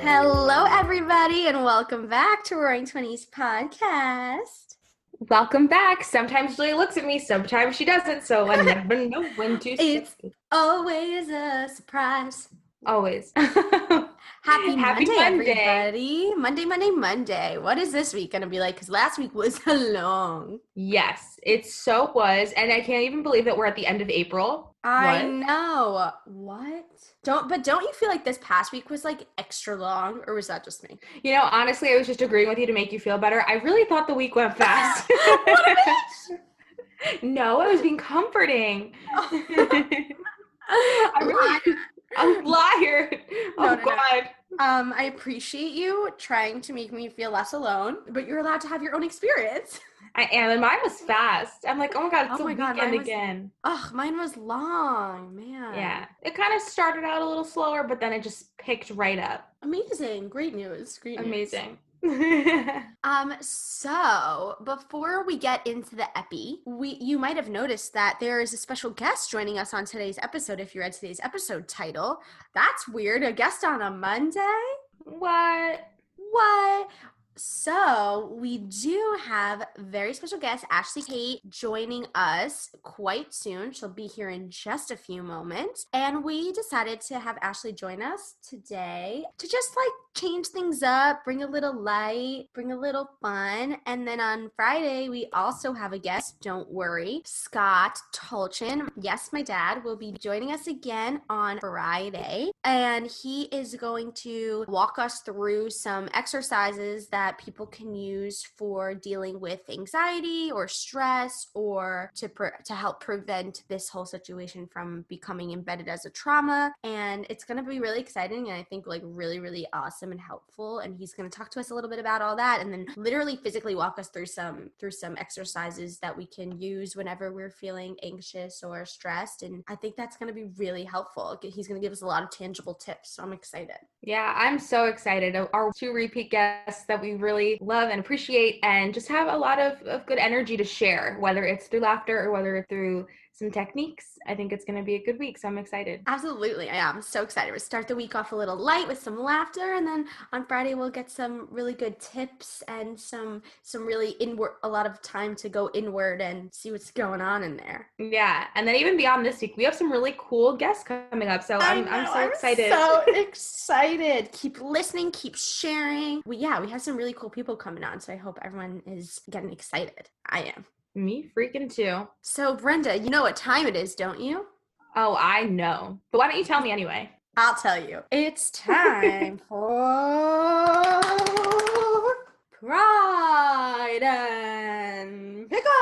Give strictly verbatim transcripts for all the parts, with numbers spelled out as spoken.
Hello, everybody, and welcome back to Roaring Twenties Podcast. Welcome back. Sometimes Julia looks at me, sometimes she doesn't, so I never know when to say. It's always a surprise. Always. Happy, Happy Monday, Monday, everybody. Monday, Monday, Monday. What is this week going to be like? Because last week was long. Yes, it so was. And I can't even believe that we're at the end of April. I what? know. What? Don't. But don't you feel like this past week was like extra long? Or was that just me? You know, honestly, I was just agreeing with you to make you feel better. I really thought the week went fast. What a bitch. No, I was being comforting. I really... I'm liar. Oh, no, no, God. No. Um, I appreciate you trying to make me feel less alone, but you're allowed to have your own experience. I am, and mine was fast. I'm like, oh my God, it's oh a my God, weekend was, again. Oh, mine was long, man. Yeah. It kind of started out a little slower, but then it just picked right up. Amazing. Great news. Great news. Amazing. um, so before we get into the epi, we you might have noticed that there is a special guest joining us on today's episode. If you read today's episode title, that's weird. A guest on a Monday? What? What? So we do have very special guest Ashley Kate joining us quite soon. She'll be here in just a few moments. And we decided to have Ashley join us today to just like change things up, bring a little light, bring a little fun. And then on Friday, we also have a guest, don't worry, Scott Tulchin. Yes, my dad will be joining us again on Friday. And he is going to walk us through some exercises that that people can use for dealing with anxiety or stress or to pre- to help prevent this whole situation from becoming embedded as a trauma. And it's going to be really exciting and I think like really, really awesome and helpful. And he's going to talk to us a little bit about all that and then literally physically walk us through some through some exercises that we can use whenever we're feeling anxious or stressed. And I think that's going to be really helpful. He's going to give us a lot of tangible tips. So I'm excited. Yeah, I'm so excited. Our two repeat guests that we really love and appreciate and just have a lot of, of good energy to share, whether it's through laughter or whether it's through some techniques. I think it's going to be a good week, so I'm excited. Absolutely, I am so excited. We'll start the week off a little light with some laughter, and then on Friday we'll get some really good tips and some some really inward, a lot of time to go inward and see what's going on in there. Yeah, and then even beyond this week, we have some really cool guests coming up, so I'm, know, I'm so I'm excited. so excited. Keep listening, keep sharing. Well, yeah, we have some really cool people coming on, so I hope everyone is getting excited. I am. Me freaking too. So Brenda, you know what time it is, don't you? Oh, I know. But why don't you tell me anyway? I'll tell you. It's time for Pride and Pickle!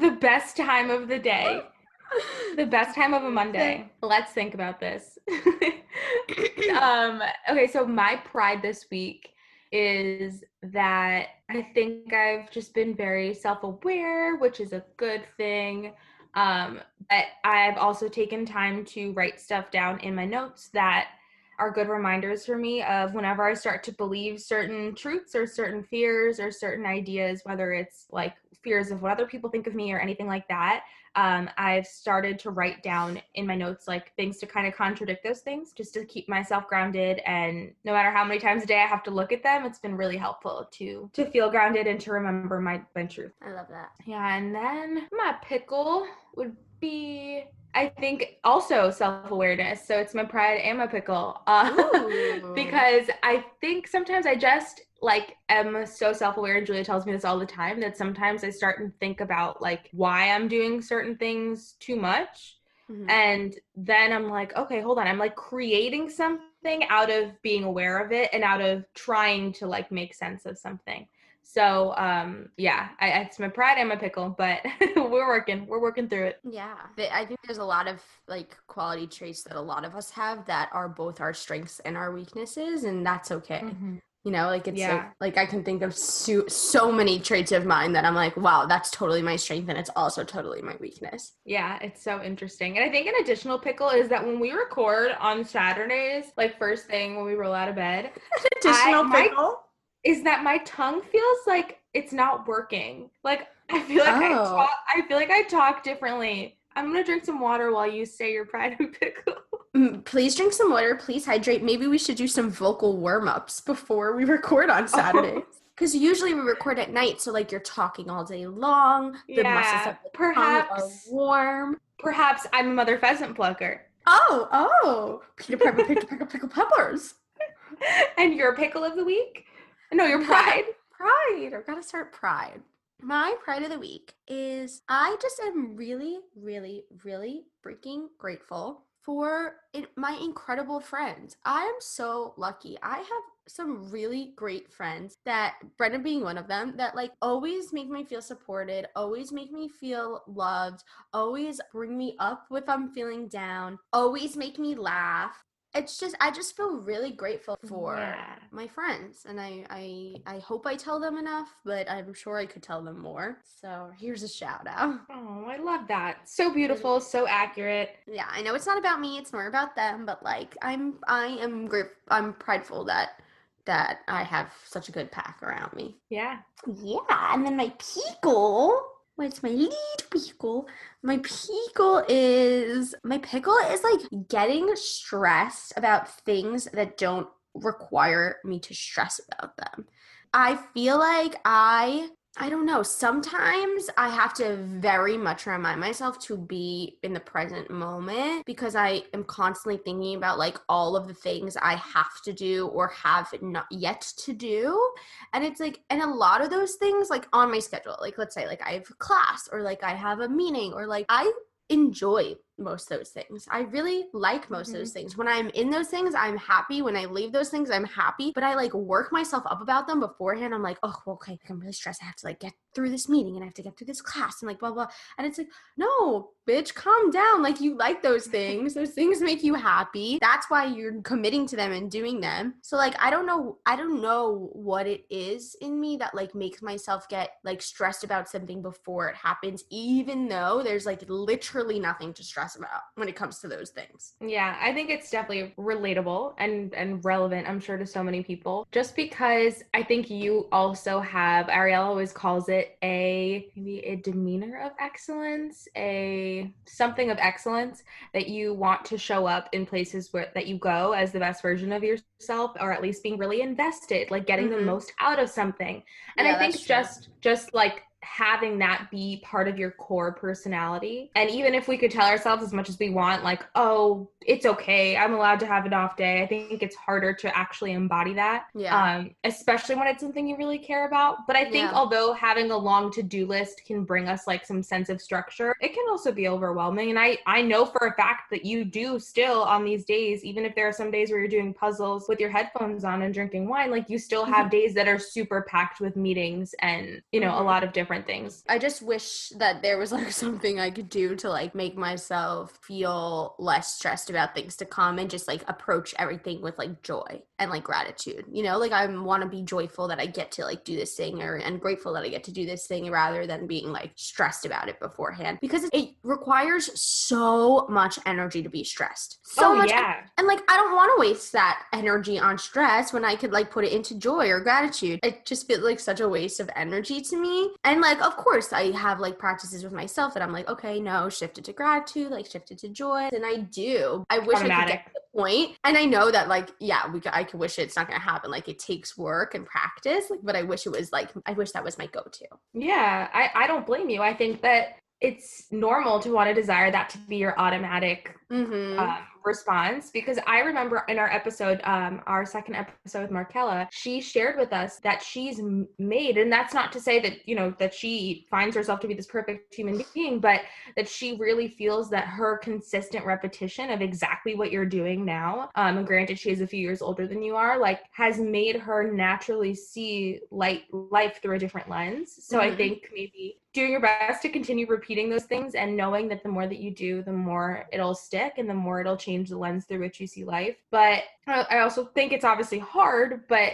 The best time of the day. The best time of a Monday. Let's think about this. um, okay, so my pride this week is that I think I've just been very self-aware, which is a good thing. Um, but I've also taken time to write stuff down in my notes that are good reminders for me of whenever I start to believe certain truths or certain fears or certain ideas, whether it's like fears of what other people think of me or anything like that. Um, I've started to write down in my notes, like things to kind of contradict those things just to keep myself grounded. And no matter how many times a day I have to look at them, it's been really helpful to, to feel grounded and to remember my, my truth. I love that. Yeah. And then my pickle would be I think also self-awareness. So it's my pride and my pickle, uh, because I think sometimes I just like am so self-aware, and Julia tells me this all the time, that sometimes I start and think about like why I'm doing certain things too much. Mm-hmm. And then I'm like, okay, hold on. I'm like creating something out of being aware of it and out of trying to like make sense of something. So, um, yeah, I, it's my pride and my pickle, but we're working, we're working through it. Yeah. But I think there's a lot of like quality traits that a lot of us have that are both our strengths and our weaknesses, and that's okay. Mm-hmm. You know, like it's yeah. like, like I can think of so, so many traits of mine that I'm like, wow, that's totally my strength. And it's also totally my weakness. Yeah. It's so interesting. And I think an additional pickle is that when we record on Saturdays, like first thing when we roll out of bed, additional I, pickle. My- is that my tongue feels like it's not working. Like, I feel like, oh. I, talk, I feel like I talk differently. I'm going to drink some water while you say your pride and pickle. Please drink some water. Please hydrate. Maybe we should do some vocal warm-ups before we record on Saturdays. Because oh. usually we record at night, so, like, you're talking all day long. The yeah, muscles of the perhaps, tongue are warm. Perhaps I'm a mother pheasant plucker. Oh, oh. Peter Piper, Peter Piper, Pickle Peppers. And your pickle of the week? No, your pride. Pride. I've got to start pride. My pride of the week is I just am really, really, really freaking grateful for it, my incredible friends. I am so lucky. I have some really great friends, that Brennan being one of them, that like always make me feel supported, always make me feel loved, always bring me up if I'm feeling down, always make me laugh. It's just, I just feel really grateful for yeah. my friends, and I, I I hope I tell them enough, but I'm sure I could tell them more. So here's a shout out. Oh, I love that. So beautiful, so accurate. Yeah, I know it's not about me, it's more about them, but like I'm, I am grateful, I'm prideful that, that I have such a good pack around me. Yeah. Yeah, and then my pickle. What's my lead pickle? My pickle is, my pickle is like getting stressed about things that don't require me to stress about them. I feel like I, I don't know, sometimes I have to very much remind myself to be in the present moment, because I am constantly thinking about like all of the things I have to do or have not yet to do. And it's like, and a lot of those things like on my schedule, like let's say like I have class or like I have a meeting or like I enjoy most of those things. I really like most mm-hmm. of those things. When I'm in those things, I'm happy. When I leave those things, I'm happy. But I like work myself up about them beforehand. I'm like, oh, okay, I'm really stressed. I have to like get through this meeting and I have to get through this class and like blah, blah. And it's like, no, bitch, calm down. Like you like those things. Those things make you happy. That's why you're committing to them and doing them. So like, I don't know. I don't know what it is in me that like makes myself get like stressed about something before it happens, even though there's like literally nothing to stress about when it comes to those things. Yeah, I think it's definitely relatable and, and relevant, I'm sure, to so many people. Just because I think you also have, Arielle always calls it a, maybe a demeanor of excellence, a something of excellence, that you want to show up in places where that you go as the best version of yourself, or at least being really invested, like getting mm-hmm. the most out of something. And yeah, I think just, just like having that be part of your core personality. And even if we could tell ourselves as much as we want, like, oh, it's okay, I'm allowed to have an off day, I think it's harder to actually embody that. Yeah. Um, especially when it's something you really care about. But I think yeah. although having a long to-do list can bring us like some sense of structure, it can also be overwhelming. And I, I know for a fact that you do still on these days, even if there are some days where you're doing puzzles with your headphones on and drinking wine, like you still have days that are super packed with meetings and, you know, mm-hmm. a lot of different things. I just wish that there was like something I could do to like make myself feel less stressed about things to come, and just like approach everything with like joy and like gratitude, you know, like I want to be joyful that I get to like do this thing, or and grateful that I get to do this thing, rather than being like stressed about it beforehand, because it requires so much energy to be stressed. So oh, much yeah. en- and like I don't want to waste that energy on stress when I could like put it into joy or gratitude. It just feels like such a waste of energy to me. And like, of course, I have like practices with myself that I'm like, okay, no, shift it to gratitude, like shift it to joy. And I do. I wish Automatic. I could get to the point. And I know that like, yeah, we I could wish it. It's not going to happen. Like it takes work and practice, like, but I wish it was like, I wish that was my go-to. Yeah. I, I don't blame you. I think that it's normal to want to desire that to be your automatic mm-hmm. uh, response. Because I remember in our episode, um, our second episode with Markella, she shared with us that she's made, and that's not to say that, you know, that she finds herself to be this perfect human being, but that she really feels that her consistent repetition of exactly what you're doing now, um, and granted she is a few years older than you are, like, has made her naturally see light, life through a different lens. So mm-hmm. I think maybe doing your best to continue repeating those things and knowing that the more that you do, the more it'll stick and the more it'll change the lens through which you see life. But I also think it's obviously hard, but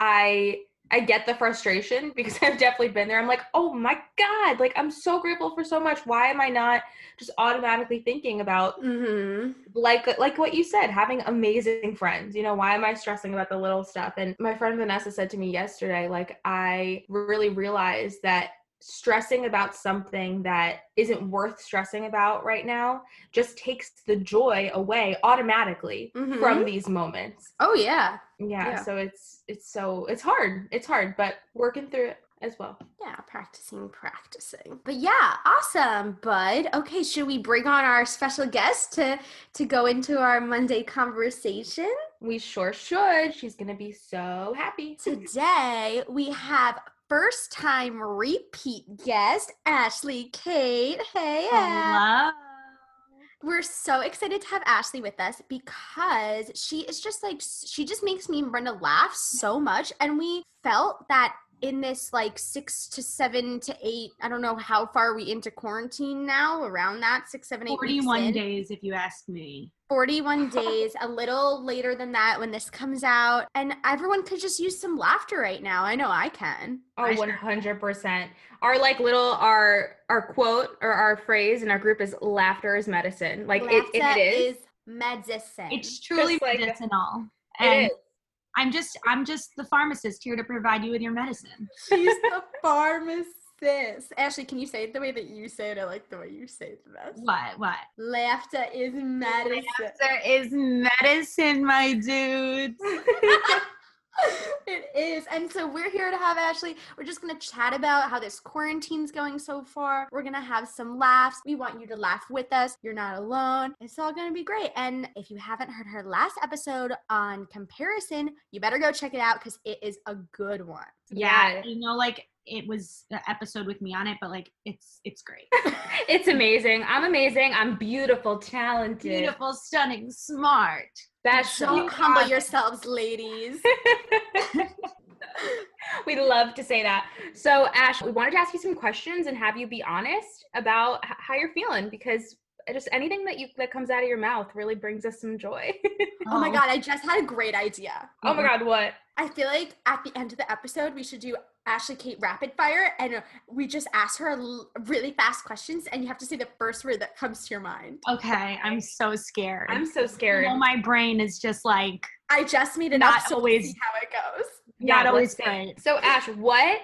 I I get the frustration because I've definitely been there. I'm like, oh my God, like, I'm so grateful for so much. Why am I not just automatically thinking about mm-hmm. like, like what you said, having amazing friends, you know, why am I stressing about the little stuff? And my friend Vanessa said to me yesterday, like, I really realized that stressing about something that isn't worth stressing about right now just takes the joy away automatically mm-hmm. from these moments. Oh yeah. yeah. Yeah. So it's, it's so, it's hard. It's hard, but working through it as well. Yeah. Practicing, practicing. But yeah. Awesome, bud. Okay. Should we bring on our special guest to, to go into our Monday conversation? We sure should. She's going to be so happy. Today we have first time repeat guest, Ashley Kate. Hey. Hello. We're so excited to have Ashley with us because she is just like, she just makes me and Brenda laugh so much. And we felt that in this like six to seven to eight, I don't know how far are we into quarantine now, around that six, seven, eight forty-one days if you ask me. forty-one days, a little later than that when this comes out. And everyone could just use some laughter right now. I know I can. Oh, one hundred percent. Our like little, our our quote or our phrase in our group is laughter is medicine. Like it, it is. is medicine. It's truly like medicinal. A, and it is. I'm just, I'm just the pharmacist here to provide you with your medicine. She's the pharmacist. This. Ashley, can you say it the way that you say it? I like the way you say it the best. What? What? Laughter is medicine. Laughter is medicine, my dudes. It is. And so we're here to have Ashley. We're just going to chat about how this quarantine's going so far. We're going to have some laughs. We want you to laugh with us. You're not alone. It's all going to be great. And if you haven't heard her last episode on comparison, you better go check it out because it is a good one. Yeah. You know, like, it was the episode with me on it, but like, it's, it's great. It's amazing. I'm amazing. I'm beautiful, talented, beautiful, stunning, smart. That's so humble yourselves, ladies. We love to say that. So Ash, we wanted to ask you some questions and have you be honest about h- how you're feeling, because just anything that you that comes out of your mouth really brings us some joy. Oh my God. I just had a great idea. Oh my God. What? I feel like at the end of the episode, we should do Ashley Kate rapid fire, and we just ask her really fast questions, and you have to say the first word that comes to your mind. Okay, I'm so scared. I'm so scared. You know, my brain is just like, I just made it up so we see how it goes. Not, not always good. So Ash, what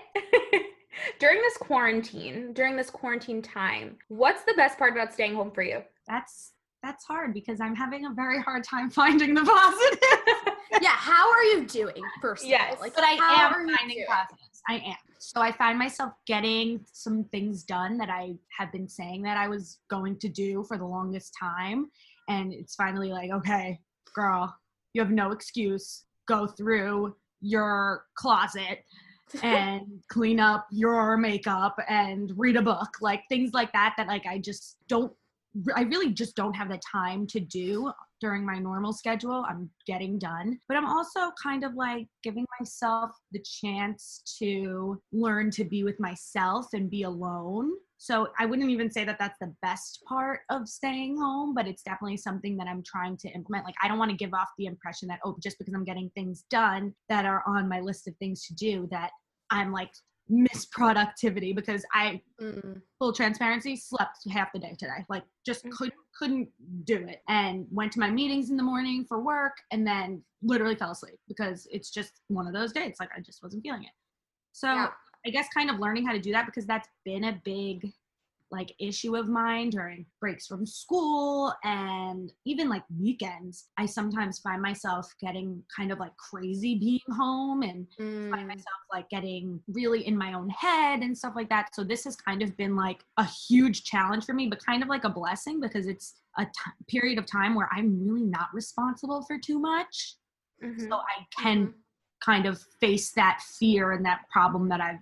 during this quarantine, during this quarantine time, what's the best part about staying home for you? That's that's hard because I'm having a very hard time finding the positive. Yeah, how are you doing? First, yes, like, but I am finding positive. I am. So I find myself getting some things done that I have been saying that I was going to do for the longest time. And it's finally like, okay, girl, you have no excuse. Go through your closet and clean up your makeup and read a book, like things like that, that like, I just don't, I really just don't have the time to do during my normal schedule. I'm getting done, but I'm also kind of like giving myself the chance to learn to be with myself and be alone. So I wouldn't even say that that's the best part of staying home, but it's definitely something that I'm trying to implement. Like, I don't want to give off the impression that, oh, just because I'm getting things done that are on my list of things to do, that I'm like misproductivity, because I, mm. full transparency, slept half the day today. Like, just couldn't couldn't do it, and went to my meetings in the morning for work, and then literally fell asleep because it's just one of those days. Like, I just wasn't feeling it. So yeah. I guess kind of learning how to do that, because that's been a big like issue of mine during breaks from school and even like weekends, I sometimes find myself getting kind of like crazy being home and mm. find myself like getting really in my own head and stuff like that. So this has kind of been like a huge challenge for me, but kind of like a blessing because it's a t- period of time where I'm really not responsible for too much. Mm-hmm. So I can mm-hmm. kind of face that fear and that problem that I've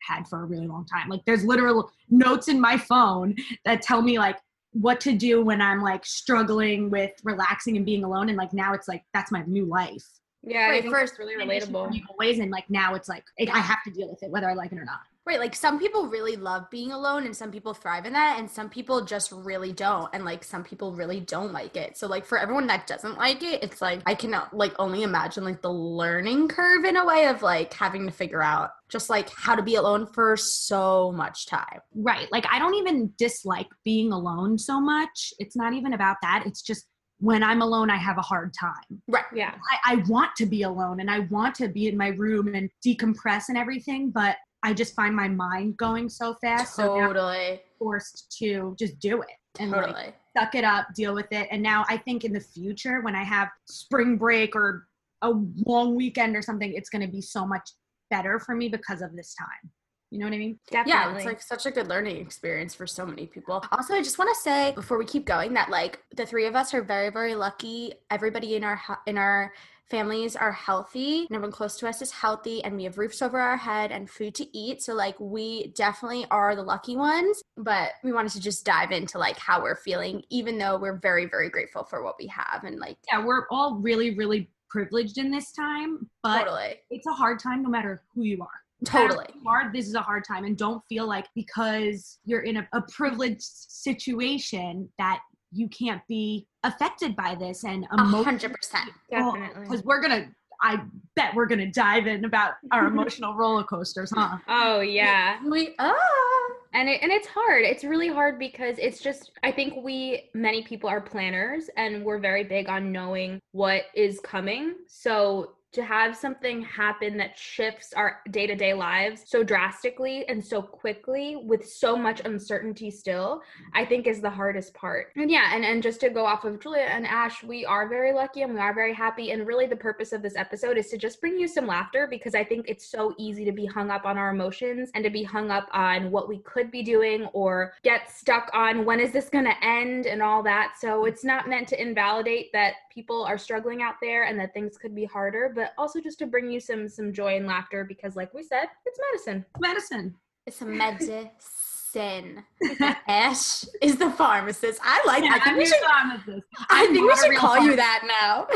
had for a really long time. Like there's literal notes in my phone that tell me like what to do when I'm like struggling with relaxing and being alone. And like, now it's like, that's my new life. Yeah. Right, at first really relatable. Always, and like, now it's like, it, I have to deal with it, whether I like it or not. Right. Like some people really love being alone and some people thrive in that. And some people just really don't. And like, some people really don't like it. So like for everyone that doesn't like it, it's like, I cannot like only imagine like the learning curve in a way of like having to figure out just like how to be alone for so much time. Right. Like I don't even dislike being alone so much. It's not even about that. It's just when I'm alone, I have a hard time. Right. Yeah. I, I want to be alone and I want to be in my room and decompress and everything, but I just find my mind going so fast. Totally. So now I'm forced to just do it and totally. Like suck it up, deal with it. And now I think in the future when I have spring break or a long weekend or something, it's going to be so much better for me because of this time. You know what I mean? Definitely. Yeah, it's like such a good learning experience for so many people. Also, I just want to say before we keep going that like the three of us are very, very lucky. Everybody in our in our families are healthy and everyone close to us is healthy and we have roofs over our head and food to eat. So like we definitely are the lucky ones, but we wanted to just dive into like how we're feeling, even though we're very, very grateful for what we have. And like, yeah, we're all really, really privileged in this time, but totally. It's a hard time no matter who you are. Totally. You are, this is a hard time, and don't feel like because you're in a, a privileged situation that you can't be affected by this and emotionally. one hundred percent. Definitely. Because we're going to, I bet we're going to dive in about our emotional roller coasters, huh? Oh, yeah. We, we oh. And it, and it's hard. It's really hard because it's just, I think we, many people are planners and we're very big on knowing what is coming. So to have something happen that shifts our day-to-day lives so drastically and so quickly with so much uncertainty still, I think is the hardest part. And yeah, and, and just to go off of Julia and Ash, we are very lucky and we are very happy. And really the purpose of this episode is to just bring you some laughter because I think it's so easy to be hung up on our emotions and to be hung up on what we could be doing or get stuck on when is this gonna end and all that. So it's not meant to invalidate that people are struggling out there and that things could be harder, but but also just to bring you some some joy and laughter because like we said, it's medicine. Medicine. It's a medicine. Ash is the pharmacist. I like yeah, that. I think, we should, pharmacist. I think we should call pharmacist. You that now.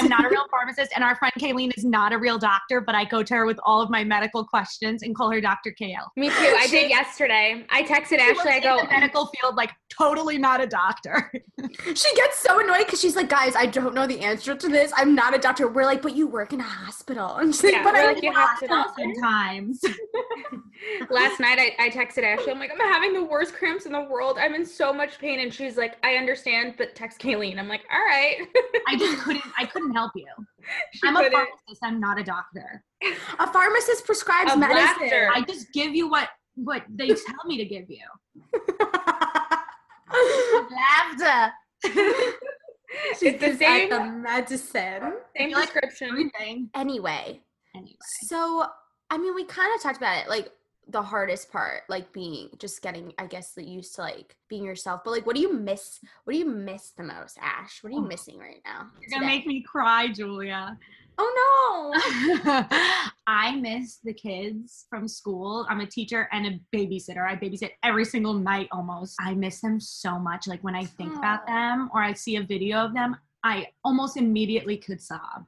I'm not a real pharmacist and our friend Kayleen is not a real doctor, but I go to her with all of my medical questions and call her Doctor K L. Me too. I did yesterday. I texted she Ashley. I go in the medical field like totally not a doctor. She gets so annoyed because she's like, guys, I don't know the answer to this. I'm not a doctor. We're like, but you work in a hospital. And she's yeah, like, but I like work in a hospital sometimes. Last night I, I texted Ashley. I'm like, I'm having the worst cramps in the world. I'm in so much pain. And she's like, I understand, but text Kayleen. I'm like, all right. I just couldn't, I couldn't help you. She I'm couldn't. A pharmacist. I'm not a doctor. A pharmacist prescribes a medicine. Laughter. I just give you what, what they tell me to give you. Laughter. It's the same the medicine. Same prescription. Like anyway. Anyway. So, I mean, we kind of talked about it, like the hardest part, like being, just getting, I guess, used to like being yourself. But like, what do you miss? What do you miss the most, Ash? What are you oh. missing right now? You're going to make me cry, Julia. Oh no. I miss the kids from school. I'm a teacher and a babysitter. I babysit every single night almost. I miss them so much. Like when I think oh. about them or I see a video of them, I almost immediately could sob.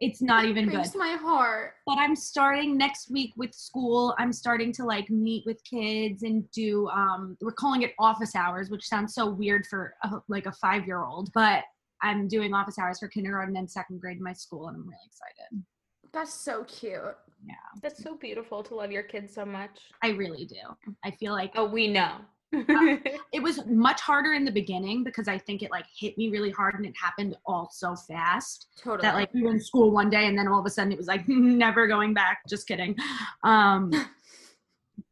It's not even good. It breaks my heart. But I'm starting next week with school. I'm starting to like meet with kids and do, um, we're calling it office hours, which sounds so weird for a, like a five-year-old, but I'm doing office hours for kindergarten and second grade in my school, and I'm really excited. That's so cute. Yeah. That's so beautiful to love your kids so much. I really do. I feel like... Oh, we know. uh, it was much harder in the beginning because I think it like hit me really hard and it happened all so fast. Totally. That like we were in school one day and then all of a sudden it was like, never going back. Just kidding. Um,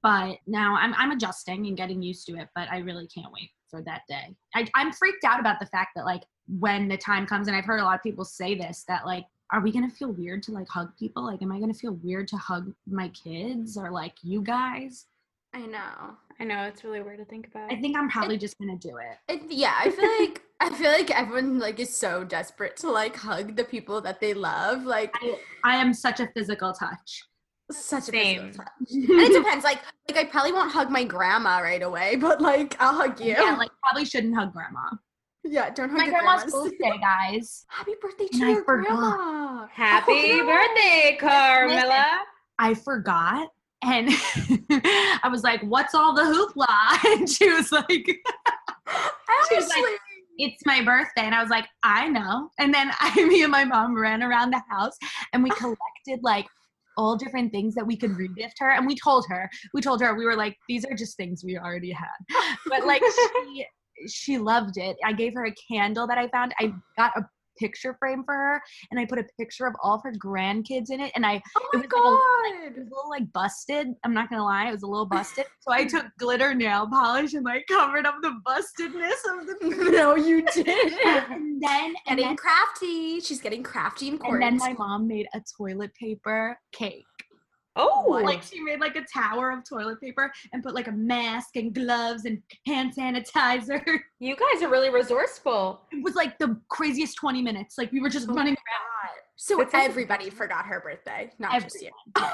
But now I'm I'm adjusting and getting used to it, but I really can't wait for that day. I, I'm freaked out about the fact that, like, when the time comes, and I've heard a lot of people say this, that, like, are we going to feel weird to, like, hug people? Like, am I going to feel weird to hug my kids or, like, you guys? I know. I know. It's really weird to think about. I think I'm probably it, just going to do it. it. Yeah. I feel like, I feel like everyone, like, is so desperate to, like, hug the people that they love. Like, I, I am such a physical touch. Such a Same. Physical touch. And it depends. Like, like, I probably won't hug my grandma right away, but, like, I'll hug you. Yeah. Like, probably shouldn't hug grandma. Yeah, don't hug my grandma's birthday, guys. Happy birthday to and your grandma. Happy oh, birthday, Carmilla. I forgot. And I was like, what's all the hoopla? And she was like, she was like, it's my birthday. And I was like, I know. And then I, me and my mom ran around the house and we collected, like, all different things that we could re-gift her. And we told her, we told her, we were like, these are just things we already had. But, like, she... she loved it. I gave her a candle that I found. I got a picture frame for her, and I put a picture of all of her grandkids in it. And I, oh my it, was God. Like a, like, it was a little like busted. I'm not gonna lie, it was a little busted. So I took glitter nail polish and, like, covered up the bustedness of the. No, you did. And then and getting then, crafty. She's getting crafty and quirky. And then my mom made a toilet paper cake. Oh, like she made like a tower of toilet paper and put like a mask and gloves and hand sanitizer. You guys are really resourceful. It was like the craziest twenty minutes. Like we were just oh running around. So it's everybody like, forgot her birthday, not everyone. Just you.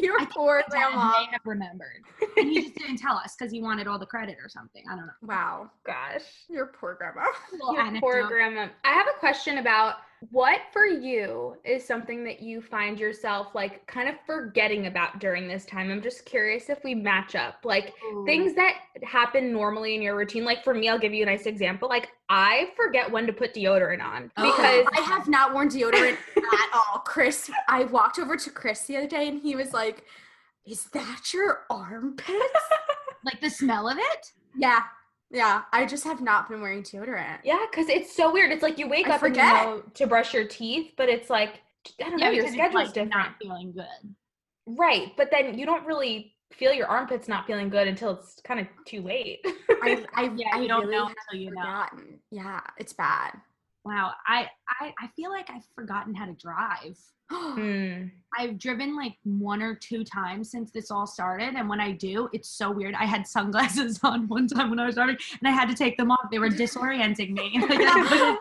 Your I poor grandma may have remembered, and he just didn't tell us because he wanted all the credit or something. I don't know. Wow, gosh, your poor grandma. Your anecdote. Poor grandma. I have a question about what for you is something that you find yourself like kind of forgetting about during this time. I'm just curious if we match up, like Ooh. Things that happen normally in your routine. Like for me, I'll give you a nice example. Like I forget when to put deodorant on because I have not worn deodorant at all. Chris, I walked over to Chris the other day and he was like. Like, is that your armpits? Like the smell of it? Yeah. Yeah. I just have not been wearing deodorant. Yeah, because it's so weird. It's like you wake I up forget. And you know to brush your teeth, but it's like, I don't yeah, know, your schedule's like different. Not feeling good. Right. But then you don't really feel your armpits not feeling good until it's kind of too late. I, I, yeah, I you don't really know until you forgotten. Know. Yeah, it's bad. Wow. I, I, I feel like I've forgotten how to drive. mm. I've driven like one or two times since this all started. And when I do, it's so weird. I had sunglasses on one time when I was driving and I had to take them off. They were disorienting me. Like, I, couldn't,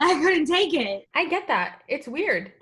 I couldn't take it. I get that. It's weird.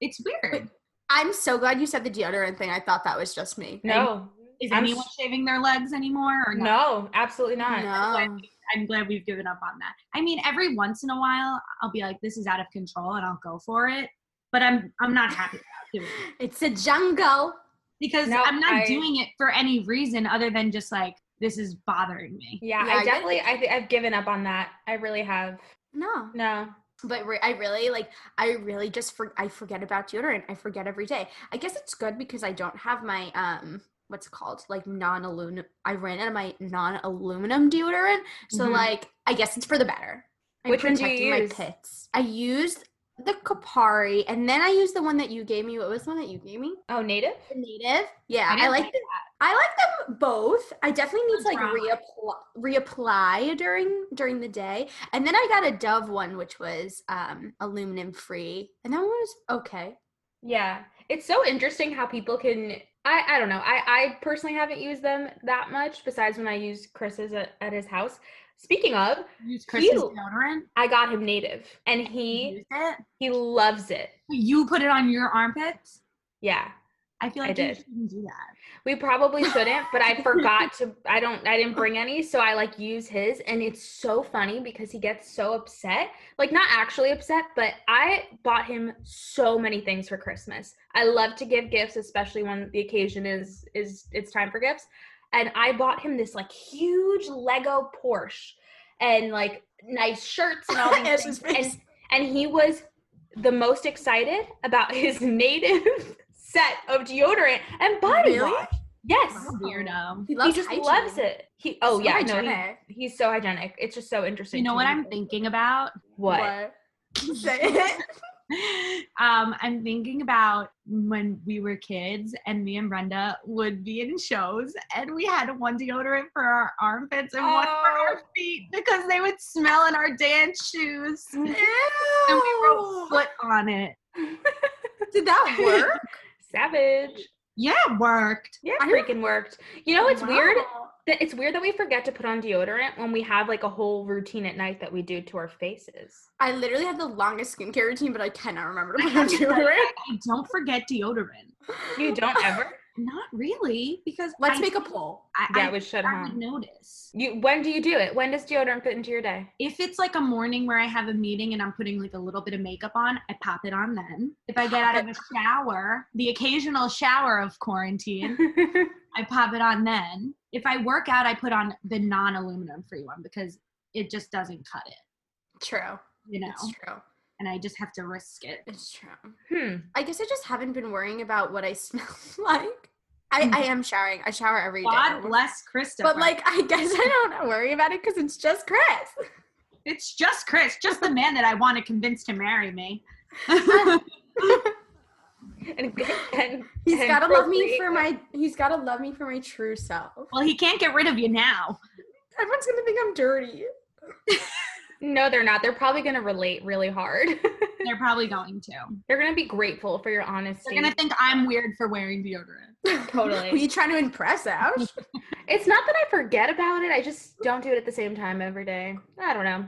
It's weird. Wait, I'm so glad you said the deodorant thing. I thought that was just me. No. Is I'm anyone sh- shaving their legs anymore? Or not? No, absolutely not. No. I'm glad we've given up on that. I mean, every once in a while, I'll be like, this is out of control, and I'll go for it. But I'm I'm not happy about doing it. It's a jungle. Because no, I'm not I... doing it for any reason other than just like, this is bothering me. Yeah, yeah I, I definitely, I th- I've given up on that. I really have. No. No. But re- I really, like, I really just, for- I forget about deodorant. I forget every day. I guess it's good because I don't have my, um... what's it called? Like non-aluminum. I ran out of my non-aluminum deodorant. So mm-hmm. like, I guess it's for the better. I'm Which one do you use? Protecting my pits. I used the Campari and then I used the one that you gave me. What was the one that you gave me? Oh, Native? The Native. Yeah. I, I like, like them. I like them both. I definitely need to like reapply, reapply during, during the day. And then I got a Dove one, which was um, aluminum free. And that one was okay. Yeah. It's so interesting how people can, I, I don't know. I, I personally haven't used them that much besides when I used Chris's at, at his house. Speaking of, use Chris's he, deodorant? I got him Native and he he loves it. You put it on your armpits? Yeah. I feel like I did. You shouldn't do that. We probably shouldn't, but I forgot to I don't I didn't bring any, so I like use his and it's so funny because he gets so upset. Like not actually upset, but I bought him so many things for Christmas. I love to give gifts, especially when the occasion is is it's time for gifts. And I bought him this like huge Lego Porsche and like nice shirts and all these things. And, and he was the most excited about his Native set of deodorant and body really? Wash. Yes. Wow. Weirdo. He, he just hygiene. Loves it. He oh so yeah, hygienic. No, he, he's so hygienic. It's just so interesting. You know what me. I'm thinking about? What? What? Say it. Um, I'm thinking about when we were kids and me and Brenda would be in shows and we had one deodorant for our armpits and oh. one for our feet because they would smell in our dance shoes. Ew. And we wrote foot on it. Did that work? Savage. Yeah, it worked. Yeah, it freaking worked. You know, it's wow. weird. That it's weird that we forget to put on deodorant when we have like a whole routine at night that we do to our faces. I literally had the longest skincare routine, but I cannot remember to put on deodorant. I don't forget deodorant. You don't ever? Not really, because let's I, make a poll. I, yeah, I, we should. I huh? would notice. You. When do you do it? When does deodorant fit into your day? If it's like a morning where I have a meeting and I'm putting like a little bit of makeup on, I pop it on then. If I get out of a shower, the occasional shower of quarantine, I pop it on then. If I work out, I put on the non-aluminum free one because it just doesn't cut it. True. You know? It's true. And I just have to risk it. It's true. Hmm. I guess I just haven't been worrying about what I smell like. I, mm-hmm. I am showering. I shower every God day. God bless Christopher. But, like, I guess I don't worry about it because it's just Chris. It's just Chris. Just the man that I want to convince to marry me. And, and he's and gotta love me for my he's gotta love me for my true self. Well, he can't get rid of you now. Everyone's gonna think I'm dirty. No, they're not. They're probably gonna relate really hard. They're probably going to. They're gonna be grateful for your honesty. They're gonna think I'm weird for wearing deodorant. Totally. Are you trying to impress Ash? It's not that I forget about it. I just don't do it at the same time every day. I don't know.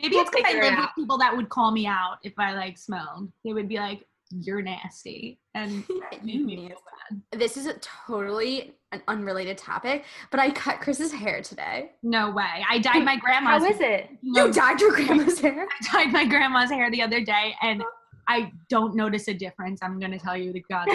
Maybe we'll it's because I live with people that would call me out if I like smelled. They would be like, you're nasty, and it made me feel bad. This is a totally an unrelated topic, but I cut Chris's hair today. No way. I dyed my grandma's hair. How is it? No. You dyed your grandma's hair? I dyed my grandma's hair the other day, and I don't notice a difference. I'm going to tell you the God.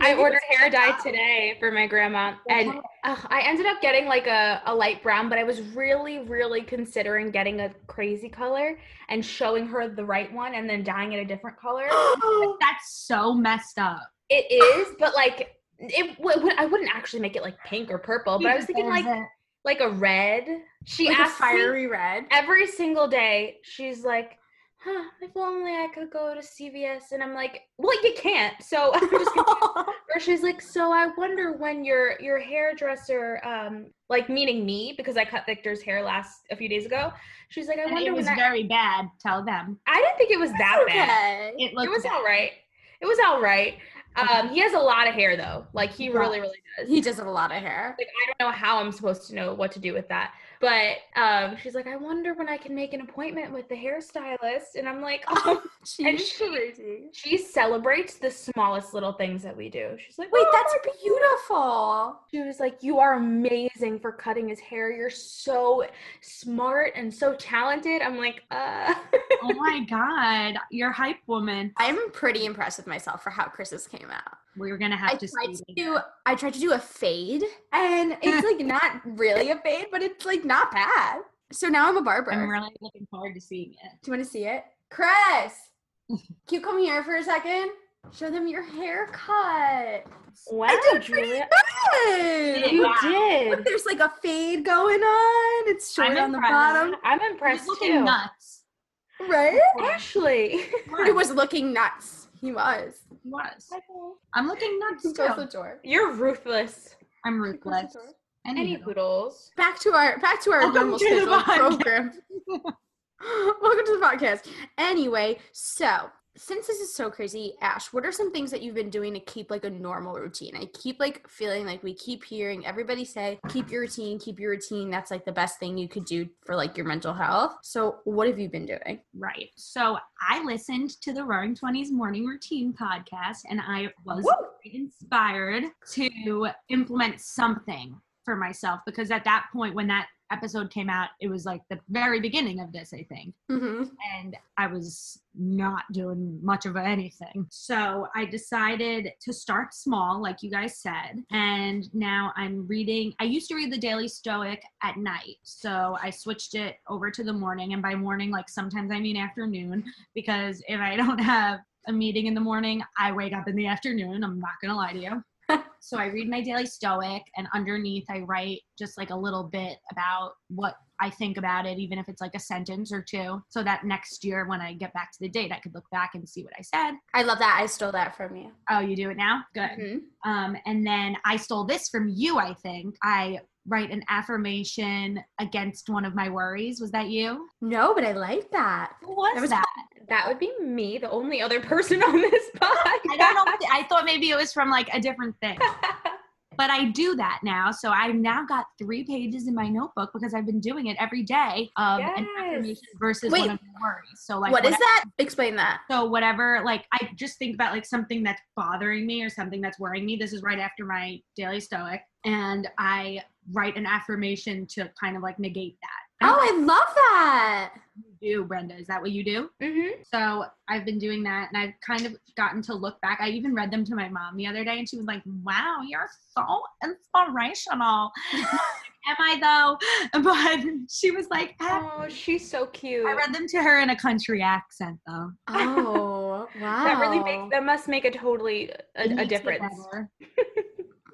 I ordered hair dye today for my grandma, and uh, I ended up getting like a, a light brown, but I was really, really considering getting a crazy color and showing her the right one and then dyeing it a different color. That's so messed up. It is, but like, it. W- w- I wouldn't actually make it like pink or purple, but I was thinking like like a red. She like asks a fiery red. Every single day, she's like, huh, if only I could go to C V S. And I'm like, well, you can't. So I'm just gonna or she's like, so I wonder when your your hairdresser, um, like meaning me, because I cut Victor's hair last a few days ago. She's like, I and wonder it was when very I- bad. Tell them. I didn't think it was that okay. bad. It, it was bad. all right. It was all right. Um, he has a lot of hair though. Like he yeah. really, really does. He does have a lot of hair. Like I don't know how I'm supposed to know what to do with that. But um, she's like, I wonder when I can make an appointment with the hairstylist. And I'm like, oh, she's and she, crazy. She celebrates the smallest little things that we do. She's like, wait, oh, that's beautiful. She was like, you are amazing for cutting his hair. You're so smart and so talented. I'm like, uh. Oh my God. You're hype woman. I'm pretty impressed with myself for how Chris's came out. We were going to have I to tried see. To do, I tried to do a fade and it's like not really a fade, but it's like not bad. So now I'm a barber. I'm really looking forward to seeing it. Do you want to see it? Chris, can you come here for a second? Show them your haircut. Wow, I did pretty good. You wow. did. Look, there's like a fade going on. It's short on the bottom. I'm impressed He's looking too. nuts. Right? Ashley. He was looking nuts. He was. He was. I'm looking nuts too. Close the door. You're ruthless. I'm ruthless. Any, Any poodles. Back to our back to our normal scheduled program. Welcome to the podcast. Anyway, so since this is so crazy, Ash, what are some things that you've been doing to keep like a normal routine? I keep like feeling like we keep hearing everybody say, keep your routine, keep your routine. That's like the best thing you could do for like your mental health. So what have you been doing? Right. So I listened to the Roaring Twenties Morning Routine podcast and I was Woo! inspired to implement something for myself because at that point when that episode came out, it was like the very beginning of this, I think. Mm-hmm. And I was not doing much of anything. So I decided to start small, like you guys said. And now I'm reading, I used to read the Daily Stoic at night. So I switched it over to the morning. And by morning, like sometimes I mean afternoon, because if I don't have a meeting in the morning, I wake up in the afternoon. I'm not going to lie to you. So I read my Daily Stoic and underneath I write just like a little bit about what I think about it, even if it's like a sentence or two, so that next year when I get back to the date, I could look back and see what I said. I love that. I stole that from you. Oh, you do it now? Good. Mm-hmm. Um, and then I stole this from you, I think. I write an affirmation against one of my worries. Was that you? No, but I like that. What was, that was that? That would be me, the only other person on this podcast. I don't know. I thought maybe it was from like a different thing. But I do that now. So I've now got three pages in my notebook because I've been doing it every day of yes. an affirmation versus Wait, one of my worries. So like, what whatever, is that? Explain that. So whatever, like I just think about like something that's bothering me or something that's worrying me. This is right after my Daily Stoic. And I write an affirmation to kind of like negate that. And oh, I love that. You do, Brenda. Is that what you do? Mm-hmm. So I've been doing that, and I've kind of gotten to look back. I even read them to my mom the other day, and she was like, wow, you're so inspirational. Am I, though? But she was like, oh, she's so cute. I read them to her in a country accent, though. Oh, wow. That really makes, that must make a totally a, a difference.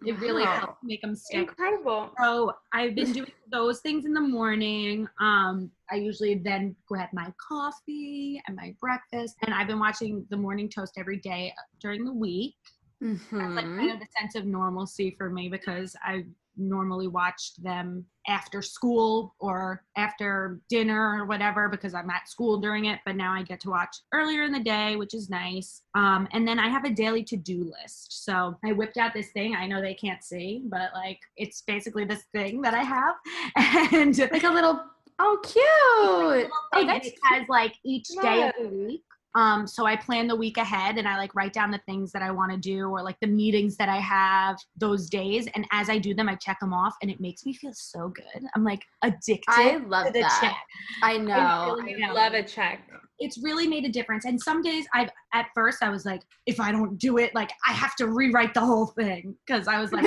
It really wow. helps make them stick. Incredible. So I've been doing those things in the morning. Um, I usually then grab my coffee and my breakfast. And I've been watching The Morning Toast every day during the week. Mm-hmm. That's like kind of the sense of normalcy for me because I normally watched them after school or after dinner or whatever because I'm at school during it. But now I get to watch earlier in the day, which is nice. Um, and then I have a daily to-do list. So I whipped out this thing. I know they can't see, but like it's basically this thing that I have. And like a little, oh, cute. Like a little thing. Oh, it has like each day of the week. Um, so I plan the week ahead and I like write down the things that I want to do or like the meetings that I have those days. And as I do them, I check them off and it makes me feel so good. I'm like addicted I love to the that. check. I know. I, really I love a check. It's really made a difference. And some days I've, at first I was like, if I don't do it, like I have to rewrite the whole thing. Cause I was like,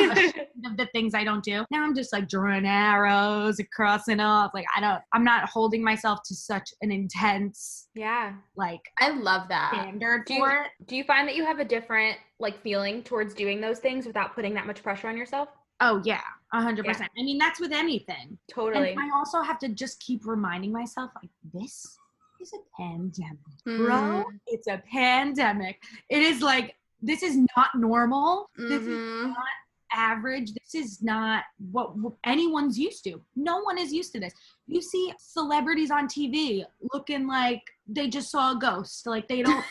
of the things I don't do. Now I'm just like drawing arrows and crossing off. Like I don't, I'm not holding myself to such an intense, yeah, like I love that standard for it. Do you find that you have a different like feeling towards doing those things without putting that much pressure on yourself? Oh yeah. A hundred percent. I mean, that's with anything. Totally. And I also have to just keep reminding myself like this. It's a pandemic, bro. Mm-hmm. It's a pandemic. It is like, this is not normal. Mm-hmm. This is not average. This is not what anyone's used to. No one is used to this. You see celebrities on T V looking like they just saw a ghost. Like they don't,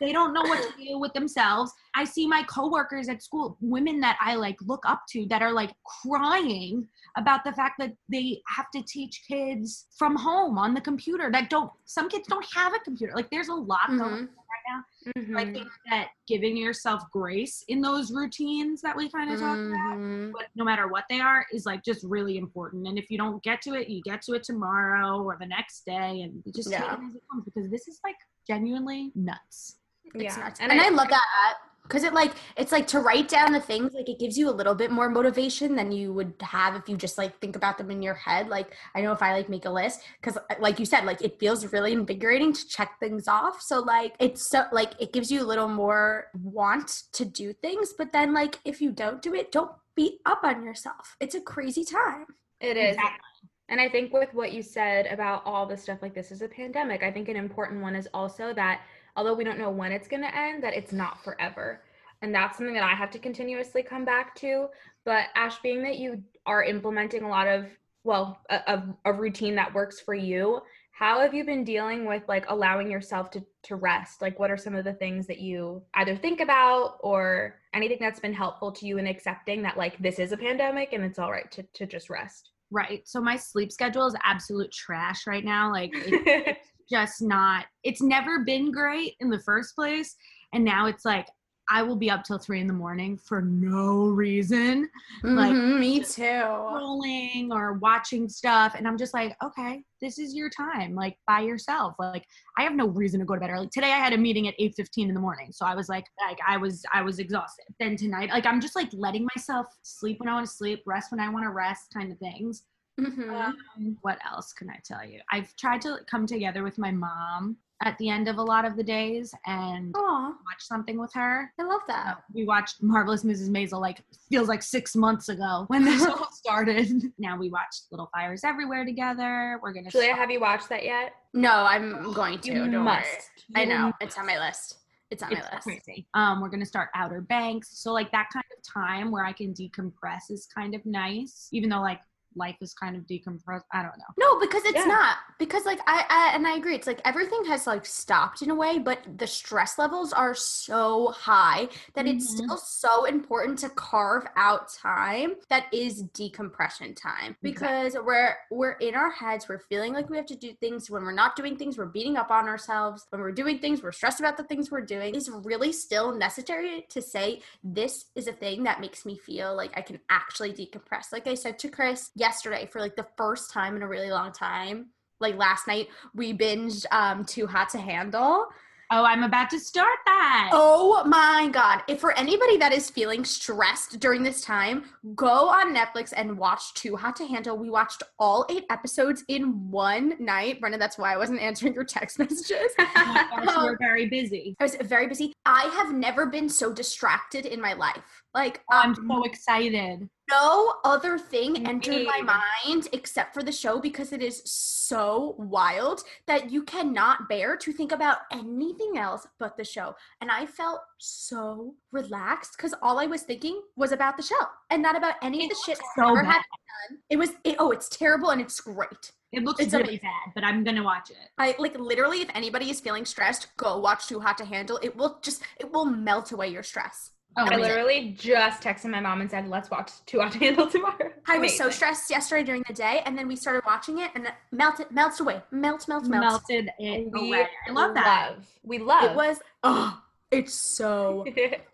they don't know what to do with themselves. I see my coworkers at school, women that I like look up to that are like crying about the fact that they have to teach kids from home on the computer that don't, some kids don't have a computer. Like there's a lot mm-hmm. going on right now. Mm-hmm. So I think that giving yourself grace in those routines that we kind of mm-hmm. talk about, but no matter what they are, is like just really important. And if you don't get to it, you get to it tomorrow or the next day and you just yeah. take it as it comes because this is like genuinely nuts. It's yeah. nuts. And, and I, I love that. Because it like, it's like to write down the things, like it gives you a little bit more motivation than you would have if you just like think about them in your head. Like I know if I like make a list, because like you said, like it feels really invigorating to check things off. So like, it's so like, it gives you a little more want to do things. But then like, if you don't do it, don't beat up on yourself. It's a crazy time. It is. Exactly. And I think with what you said about all the stuff, like this is a pandemic, I think an important one is also that although we don't know when it's going to end, that it's not forever. And that's something that I have to continuously come back to. But Ash, being that you are implementing a lot of, well, a, a routine that works for you, how have you been dealing with like allowing yourself to, to rest? Like what are some of the things that you either think about or anything that's been helpful to you in accepting that like this is a pandemic and it's all right to, to just rest? Right. So my sleep schedule is absolute trash right now. Like it, just not, it's never been great in the first place. And now it's like, I will be up till three in the morning for no reason. Mm-hmm, like me too. Scrolling or watching stuff. And I'm just like, okay, this is your time, like by yourself. Like I have no reason to go to bed early. Today I had a meeting at eight fifteen in the morning. So I was like, like I was, I was exhausted. Then tonight, like I'm just like letting myself sleep when I want to sleep, rest when I want to rest kind of things. Mm-hmm. Um, what else can I tell you? I've tried to come together with my mom at the end of a lot of the days and Aww. Watch something with her. I love that. Uh, we watched Marvelous Missus Maisel, like, feels like six months ago when this all started. Now we watched Little Fires Everywhere together. We're going to Julia, start. Have you watched that yet? No, I'm going to. You Don't must. Worry. You I know. Must. It's on my list. It's on my it's list. Crazy. Um, we're going to start Outer Banks. So, like, that kind of time where I can decompress is kind of nice, even though, like, life is kind of decompressed. I don't know. No, because it's yeah. not. Because, like, I, I, and I agree. It's, like, everything has, like, stopped in a way, but the stress levels are so high that mm-hmm. it's still so important to carve out time that is decompression time. Because exactly. we're, we're in our heads. We're feeling like we have to do things. When we're not doing things, we're beating up on ourselves. When we're doing things, we're stressed about the things we're doing. It's really still necessary to say, this is a thing that makes me feel like I can actually decompress. Like I said to Chris, yeah, yesterday for like the first time in a really long time, like last night we binged um Too Hot to Handle. Oh, I'm about to start that. Oh my God. If for anybody that is feeling stressed during this time, go on Netflix and watch Too Hot to Handle. We watched all eight episodes in one night. Brenna, that's why I wasn't answering your text messages. Oh my gosh, um, we're very busy. I was very busy. I have never been so distracted in my life. Like, um, I'm so excited. No other thing entered my mind except for the show, because it is so wild that you cannot bear to think about anything else but the show. And I felt so relaxed because all I was thinking was about the show and not about any it of the shit so I ever bad. Had done. It was, it, oh, it's terrible and it's great. It looks it's really amazing. Bad, but I'm going to watch it. I like literally, if anybody is feeling stressed, go watch Too Hot to Handle. It will just, it will melt away your stress. Oh, I literally just texted my mom and said, let's watch Too Hot to Handle tomorrow. I was so stressed yesterday during the day, and then we started watching it, and it melted, melts away. Melt, melt, melt. Melted it we away. I love that. Love. We love. It was, oh, it's so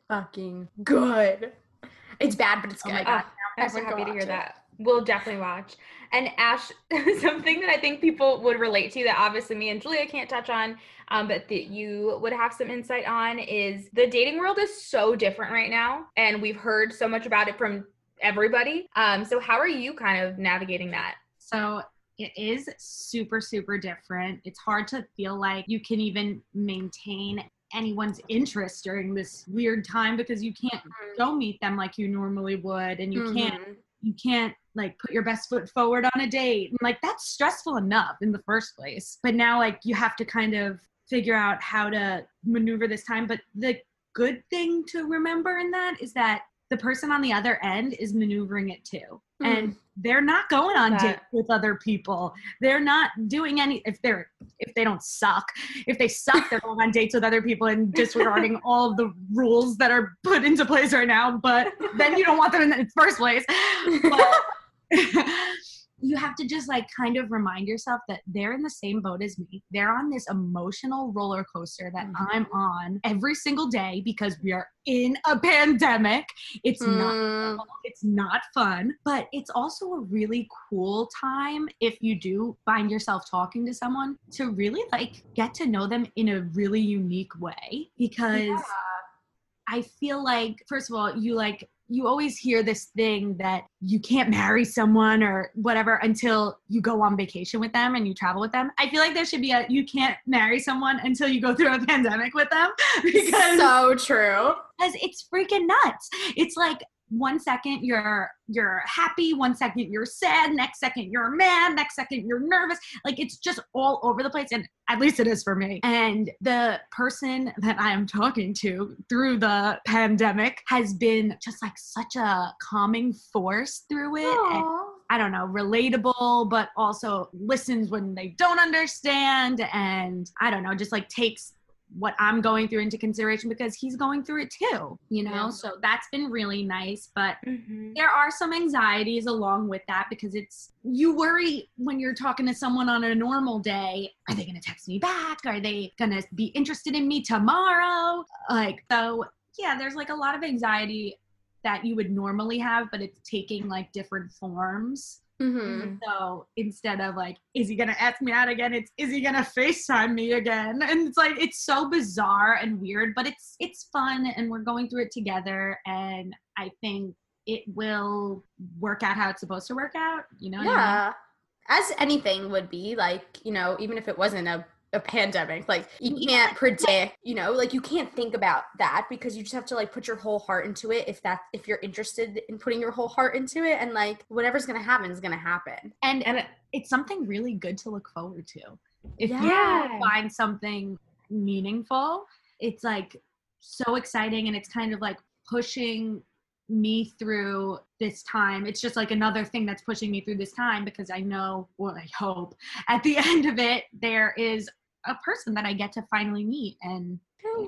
fucking good. It's bad, but it's good. Oh my God. Oh, I'm so happy to hear it. That. We'll definitely watch. And Ash, something that I think people would relate to that obviously me and Julia can't touch on, um, but that you would have some insight on, is the dating world is so different right now. And we've heard so much about it from everybody. Um, so how are you kind of navigating that? So it is super, super different. It's hard to feel like you can even maintain anyone's interest during this weird time, because you can't go meet them like you normally would, and you mm-hmm. can't. You can't like put your best foot forward on a date. And, like, that's stressful enough in the first place. But now, like, you have to kind of figure out how to maneuver this time. But the good thing to remember in that is that the person on the other end is maneuvering it too. Mm. And they're not going on dates with other people. They're not doing any, if they're, if they don't suck, if they suck, they're going on dates with other people and disregarding all of the rules that are put into place right now. But then you don't want them in the first place. But you have to just, like, kind of remind yourself that they're in the same boat as me. They're on this emotional roller coaster that mm-hmm. I'm on every single day, because we are in a pandemic. It's mm. not fun. It's not fun, but it's also a really cool time, if you do find yourself talking to someone, to really, like, get to know them in a really unique way, because yeah. I feel like, first of all, you like you always hear this thing that you can't marry someone or whatever until you go on vacation with them and you travel with them. I feel like there should be a, you can't marry someone until you go through a pandemic with them. Because, so true. Because it's freaking nuts. It's like, one second you're you're happy, one second you're sad, next second you're mad, next second you're nervous. Like, it's just all over the place, and at least it is for me. And the person that I am talking to through the pandemic has been just, like, such a calming force through it. And, I don't know, relatable, but also listens when they don't understand, and I don't know, just, like, takes what I'm going through into consideration, because he's going through it too, you know? Yeah. So that's been really nice, but mm-hmm. there are some anxieties along with that, because it's, you worry when you're talking to someone on a normal day, are they going to text me back? Are they going to be interested in me tomorrow? Like, so yeah, there's, like, a lot of anxiety that you would normally have, but it's taking, like, different forms. Mm-hmm. So instead of, like, is he gonna ask me out again? It's, is he gonna FaceTime me again? And it's like, it's so bizarre and weird, but it's, it's fun, and we're going through it together. And I think it will work out how it's supposed to work out, you know? Yeah. I mean? As anything would be, like, you know, even if it wasn't a, a pandemic, like, you can't predict, you know, like, you can't think about that because you just have to, like, put your whole heart into it if that, if you're interested in putting your whole heart into it, and, like, whatever's going to happen is going to happen. And and it's something really good to look forward to. If yeah. you find something meaningful, it's, like, so exciting, and it's kind of, like, pushing me through this time. It's just like another thing that's pushing me through this time, because I know, well, I hope at the end of it, there is a person that I get to finally meet. And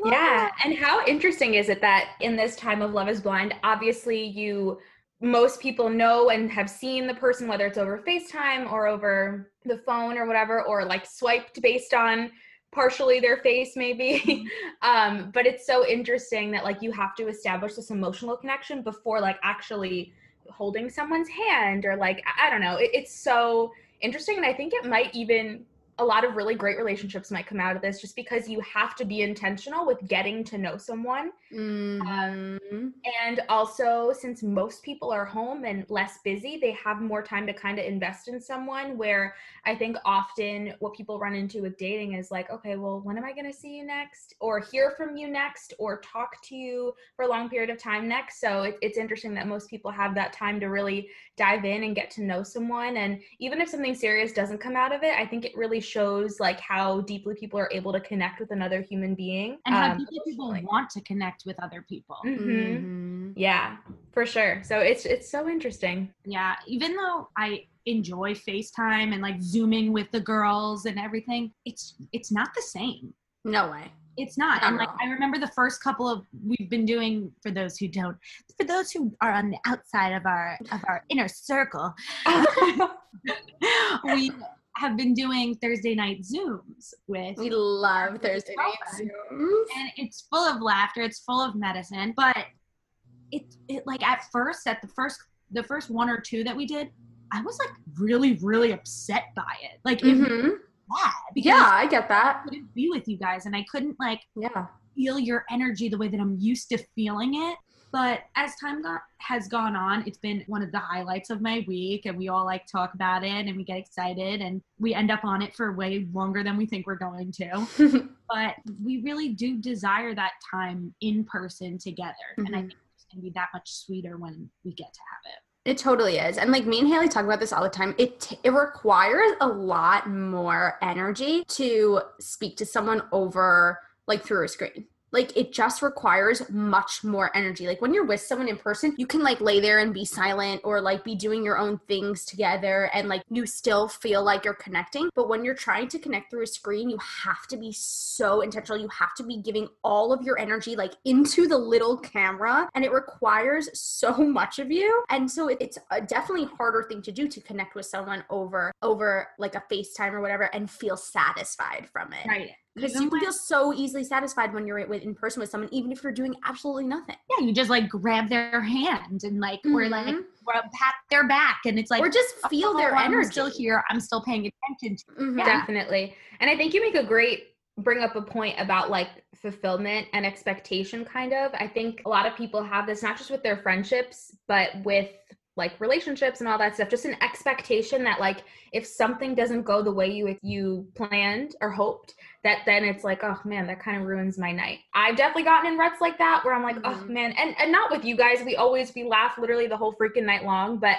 yeah. And how interesting is it that in this time of Love is Blind, obviously you, most people know and have seen the person, whether it's over FaceTime or over the phone or whatever, or like swiped based on partially their face maybe. um, but it's so interesting that, like, you have to establish this emotional connection before, like, actually holding someone's hand or, like, I, I don't know. It, it's so interesting. And I think it might even, a lot of really great relationships might come out of this, just because you have to be intentional with getting to know someone. Mm-hmm. Um, and also, since most people are home and less busy, they have more time to kind of invest in someone, where I think often what people run into with dating is like, okay, well, when am I going to see you next, or hear from you next, or talk to you for a long period of time next? So it, it's interesting that most people have that time to really dive in and get to know someone. And even if something serious doesn't come out of it, I think it really shows, like, how deeply people are able to connect with another human being, and how um, deeply people want to connect with other people. Mm-hmm. Mm-hmm. Yeah, for sure. So it's it's so interesting. Yeah, even though I enjoy FaceTime and, like, Zooming with the girls and everything, it's it's not the same. No way. It's not. Not and like, I remember the first couple of, we've been doing, for those who don't, for those who are on the outside of our of our inner circle, we have been doing Thursday night Zooms with. We love Thursday night Zooms. And it's full of laughter. It's full of medicine. But it, it like at first, at the first, the first one or two that we did, I was like really, really upset by it. Like, mm-hmm. it yeah, I get that. I couldn't be with you guys, and I couldn't like yeah. feel your energy the way that I'm used to feeling it. But as time got, has gone on, it's been one of the highlights of my week, and we all like talk about it, and we get excited, and we end up on it for way longer than we think we're going to. But we really do desire that time in person together. Mm-hmm. And I think it's going to be that much sweeter when we get to have it. It totally is. And like me and Haley talk about this all the time. It t- it requires a lot more energy to speak to someone over, like, through a screen. Like, it just requires much more energy. Like, when you're with someone in person, you can, like, lay there and be silent, or, like, be doing your own things together, and, like, you still feel like you're connecting. But when you're trying to connect through a screen, you have to be so intentional. You have to be giving all of your energy, like, into the little camera, and it requires so much of you. And so it's a definitely harder thing to do, to connect with someone over, over like, a FaceTime or whatever, and feel satisfied from it. Right. Because you can feel so easily satisfied when you're with, in person with someone, even if you're doing absolutely nothing. Yeah, you just, like, grab their hand and, like, mm-hmm. or, like, rub, pat their back. And it's, like, or just feel oh, their I'm energy. I'm still here. I'm still paying attention to mm-hmm. yeah. Definitely. And I think you make a great bring up a point about, like, fulfillment and expectation, kind of. I think a lot of people have this, not just with their friendships, but with, like, relationships and all that stuff, just an expectation that, like, if something doesn't go the way you you planned or hoped, that then it's like, oh man, that kind of ruins my night. I've definitely gotten in ruts like that, where I'm like, mm-hmm. oh man, and and not with you guys, we always, we laugh literally the whole freaking night long, but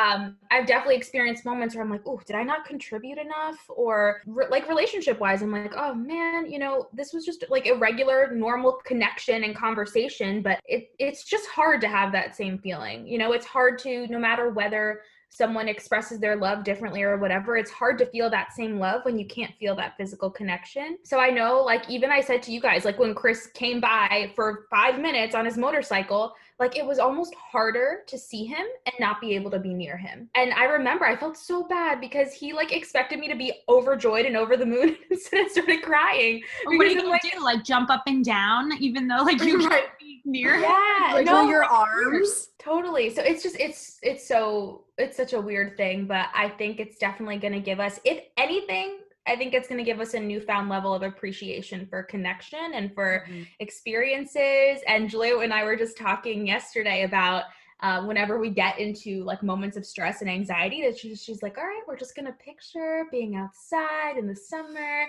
um, I've definitely experienced moments where I'm like, oh, did I not contribute enough? Or re- like relationship wise, I'm like, oh man, you know, this was just like a regular, normal connection and conversation, but it it's just hard to have that same feeling. You know, it's hard to, no matter whether someone expresses their love differently or whatever, it's hard to feel that same love when you can't feel that physical connection. So I know, like, even I said to you guys, like, when Chris came by for five minutes on his motorcycle, like, it was almost harder to see him and not be able to be near him. And I remember I felt so bad because he, like, expected me to be overjoyed and over the moon, instead I started crying. Well, what are you gonna like, do? Like, jump up and down, even though, like, you can't be near him? Yeah, like, no, your arms. Totally. So it's just, it's, it's so, it's such a weird thing, but I think it's definitely going to give us, if anything, I think it's going to give us a newfound level of appreciation for connection and for mm-hmm. experiences. And Julia and I were just talking yesterday about uh, whenever we get into like moments of stress and anxiety, that she's, she's like, all right, we're just going to picture being outside in the summer,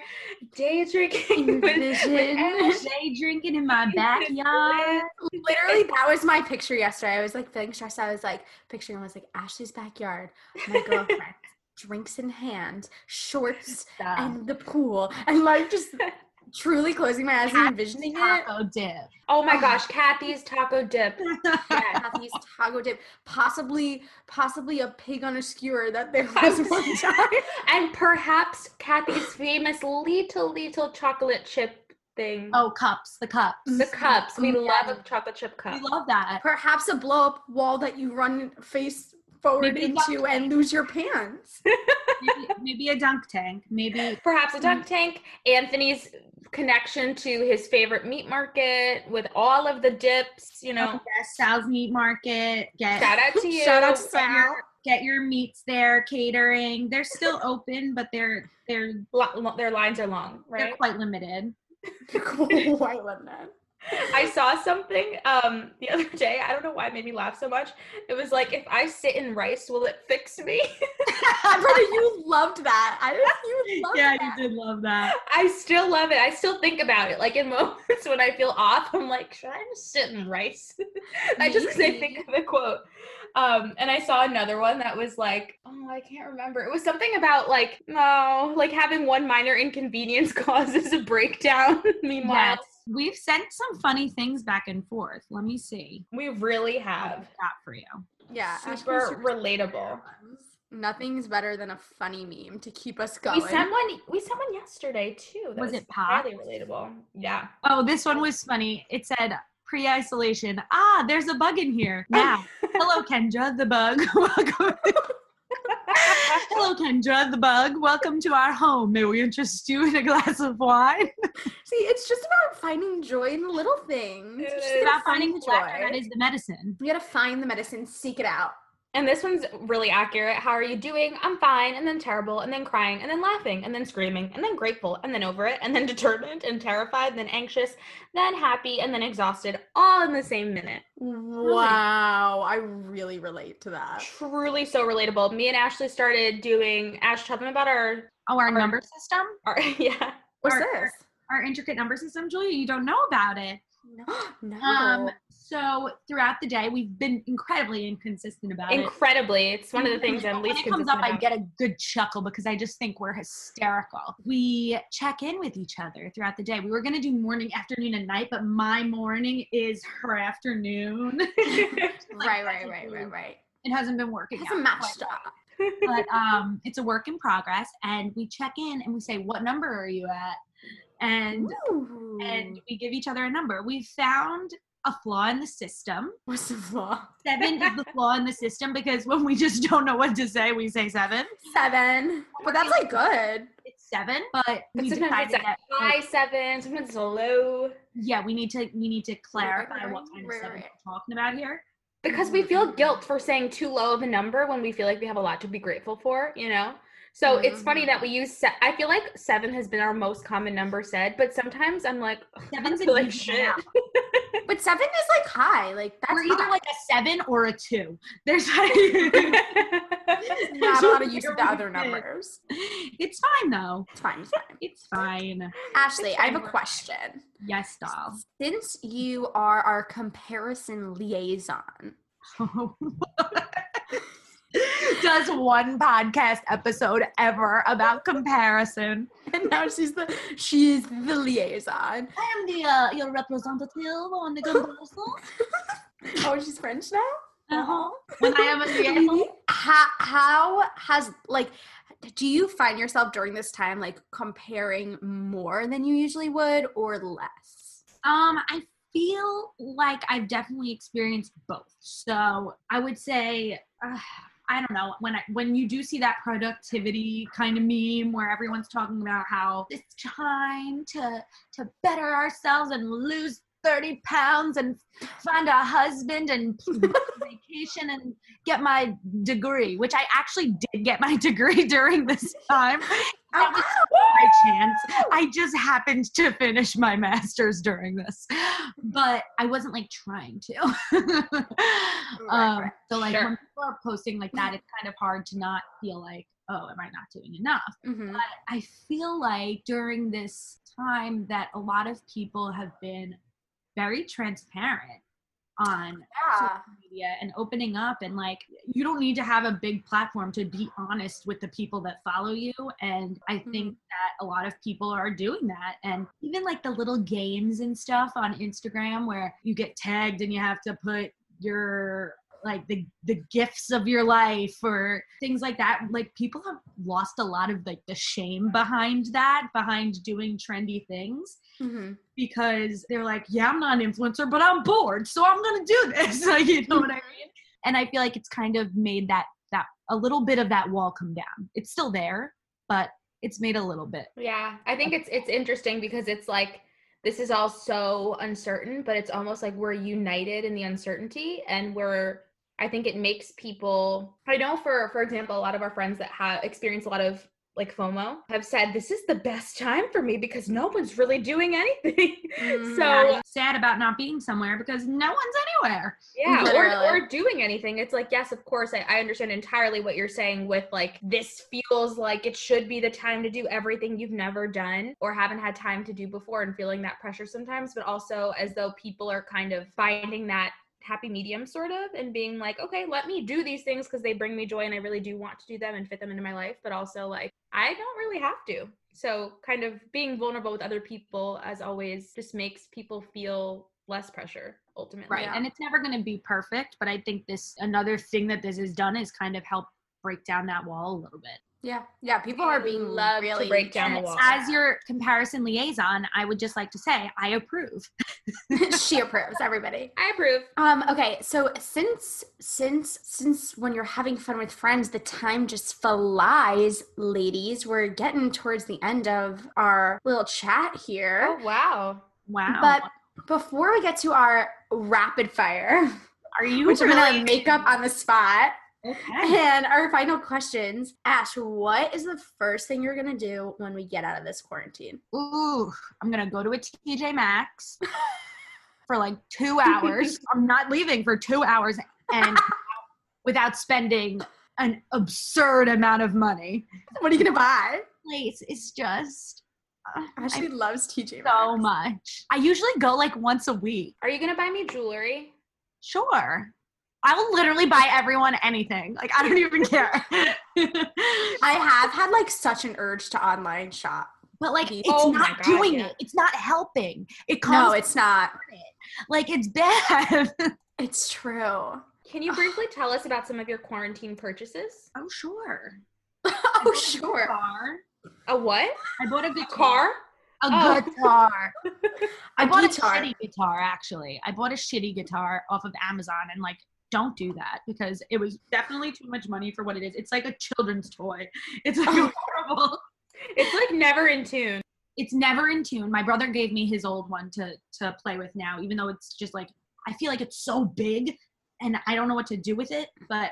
day drinking, with, with day drinking in my backyard. Literally, that was my picture yesterday. I was like feeling stressed. I was like picturing, I was like, Ashley's backyard, my girlfriend. Drinks in hand, shorts, Stop. and the pool, and like just truly closing my eyes and envisioning taco it. Taco dip. Oh my oh. gosh, Kathy's taco dip. Yeah, Kathy's taco dip. Possibly, possibly a pig on a skewer that there was one time, and perhaps Kathy's famous little little chocolate chip thing. Oh, cups, the cups. The cups. We mm-hmm. love a chocolate chip cup. We love that. Perhaps a blow up wall that you run face forward maybe into and lose your pants. maybe, maybe a dunk tank. Maybe perhaps a dunk tank. Anthony's connection to his favorite meat market with all of the dips, you know. Oh, yes, Sal's meat market. Get shout out to you. Shout out to Sal. Get your meats there. Catering. They're still open, but their their their lines are long. Right? They're quite limited. They're quite limited. I saw something um, the other day. I don't know why it made me laugh so much. It was like, if I sit in rice, will it fix me? Brother, you loved that. I you loved yeah, that. You did love that. I still love it. I still think about it. Like in moments when I feel off, I'm like, should I just sit in rice? I just because I think of the quote. Um, and I saw another one that was like, oh, I can't remember. It was something about like, no, like having one minor inconvenience causes a breakdown. Meanwhile. Yes. We've sent some funny things back and forth. Let me see. We really have. I've got for you. Yeah. Super, super relatable. Nothing's better than a funny meme to keep us going. We sent one, we sent one yesterday too. That was, was it pop? Highly relatable. Yeah. Oh, this one was funny. It said, pre-isolation. Ah, there's a bug in here. Yeah. Hello, Kendra, the bug. Welcome. Hello, Kendra, the bug. Welcome to our home. May we interest you in a glass of wine? See, it's just about finding joy in little things. It's, it's just about finding the joy. That is the medicine. You got to find the medicine, seek it out. And this one's really accurate. How are you doing? I'm fine. And then terrible. And then crying. And then laughing. And then screaming. And then grateful. And then over it. And then determined and terrified. And then anxious. Then happy. And then exhausted. All in the same minute. Wow. Really. I really relate to that. Truly so relatable. Me and Ashley started doing, Ash, tell them about our... Oh, our, our number system? Our, yeah. What's our, this? Our, our intricate number system, Julia. You don't know about it. No. no. Um, so throughout the day, we've been incredibly inconsistent about incredibly. it. Incredibly. It's one of the things I'm least consistent about. When it comes up, I get a good chuckle because I just think we're hysterical. We check in with each other throughout the day. We were going to do morning, afternoon, and night, but my morning is her afternoon. like, right, right, right, right, right. It hasn't been working. It hasn't matched up. But um, it's a work in progress, and we check in and we say, what number are you at? And Ooh. and we give each other a number. We found a flaw in the system. What's the flaw? Seven is the flaw in the system because when we just don't know what to say, we say seven. Seven. But that's like good. It's seven, but we decided that high seven, sometimes it's low. Yeah, we need to we need to clarify what kind of seven we're talking about here. Because we feel guilt for saying too low of a number when we feel like we have a lot to be grateful for, you know? So mm-hmm. it's funny that we use, se- I feel like seven has been our most common number said, but sometimes I'm like, seven's I feel like shit. But seven is like high, like that's We're high. Either like a seven or a two. There's like, not a lot of use of the other numbers. It's fine though. It's fine. It's fine. It's fine. Ashley, it's fine. I have a question. Yes, doll. Since you are our comparison liaison. Does one podcast episode ever about comparison, and now she's the she's the liaison. I am the uh, your representative on the comparison. Oh, she's French now. Uh huh. When I am a liaison, how how has like do you find yourself during this time like comparing more than you usually would or less? Um, I feel like I've definitely experienced both. So I would say. Uh, I don't know, when I, when you do see that productivity kind of meme where everyone's talking about how it's time to to better ourselves and lose thirty pounds and find a husband and vacation and get my degree, which I actually did get my degree during this time. That was by chance. I just happened to finish my master's during this. but I wasn't like trying to. right, um, right. So like sure. when people are posting like that, it's kind of hard to not feel like, oh, am I not doing enough? Mm-hmm. But I feel like during this time that a lot of people have been very transparent on yeah. social media and opening up, and like, you don't need to have a big platform to be honest with the people that follow you. And I mm-hmm. think that a lot of people are doing that. And even like the little games and stuff on Instagram where you get tagged and you have to put your like the the gifts of your life or things like that. Like people have lost a lot of like the shame behind that, behind doing trendy things mm-hmm. because they're like, yeah, I'm not an influencer, but I'm bored, so I'm going to do this. Like, you know what I mean? And I feel like it's kind of made that, that a little bit of that wall come down. It's still there, but it's made a little bit. Yeah. I think it's, it's interesting because it's like, this is all so uncertain, but it's almost like we're united in the uncertainty, and we're, I think it makes people, I know for, for example, a lot of our friends that have experienced a lot of like FOMO have said, this is the best time for me because no one's really doing anything. Mm, so I'm sad about not being somewhere because no one's anywhere. Yeah. Or, or doing anything. It's like, yes, of course. I, I understand entirely what you're saying with like, this feels like it should be the time to do everything you've never done or haven't had time to do before, and feeling that pressure sometimes, but also as though people are kind of finding that happy medium sort of, and being like, okay, let me do these things because they bring me joy and I really do want to do them and fit them into my life, but also like I don't really have to. So kind of being vulnerable with other people, as always, just makes people feel less pressure ultimately. Right. Yeah. And it's never going to be perfect, but I think this, another thing that this has done is kind of help break down that wall a little bit. Yeah. Yeah. People are being loved really to break down the wall. As your comparison liaison, I would just like to say, I approve. She approves, everybody. I approve. Um, okay. So since, since, since when you're having fun with friends, the time just flies, ladies. We're getting towards the end of our little chat here. Oh, wow. Wow. But before we get to our rapid fire, are you which really- I'm going to make up on the spot. Okay. And our final questions. Ash, what is the first thing you're going to do when we get out of this quarantine? Ooh, I'm going to go to a T J Maxx for like two hours. I'm not leaving for two hours and without spending an absurd amount of money. What are you going to buy? Place is just... Uh, Ashley I loves T J Maxx. So much. I usually go like once a week. Are you going to buy me jewelry? Sure. I will literally buy everyone anything. Like, I don't even care. I have had, like, such an urge to online shop. But, like, it's oh not God, doing yeah. it. It's not helping. It comes No, it's not. It. Like, it's bad. It's true. Can you briefly tell us about some of your quarantine purchases? Oh, sure. oh, sure. A car. A what? I bought a guitar. A oh. guitar. I a bought guitar. a shitty guitar, actually. I bought a shitty guitar off of Amazon, and, like, don't do that because it was definitely too much money for what it is. It's like a children's toy. It's like oh. horrible. It's like never in tune. It's never in tune. My brother gave me his old one to to play with now, even though it's just like, I feel like it's so big and I don't know what to do with it, but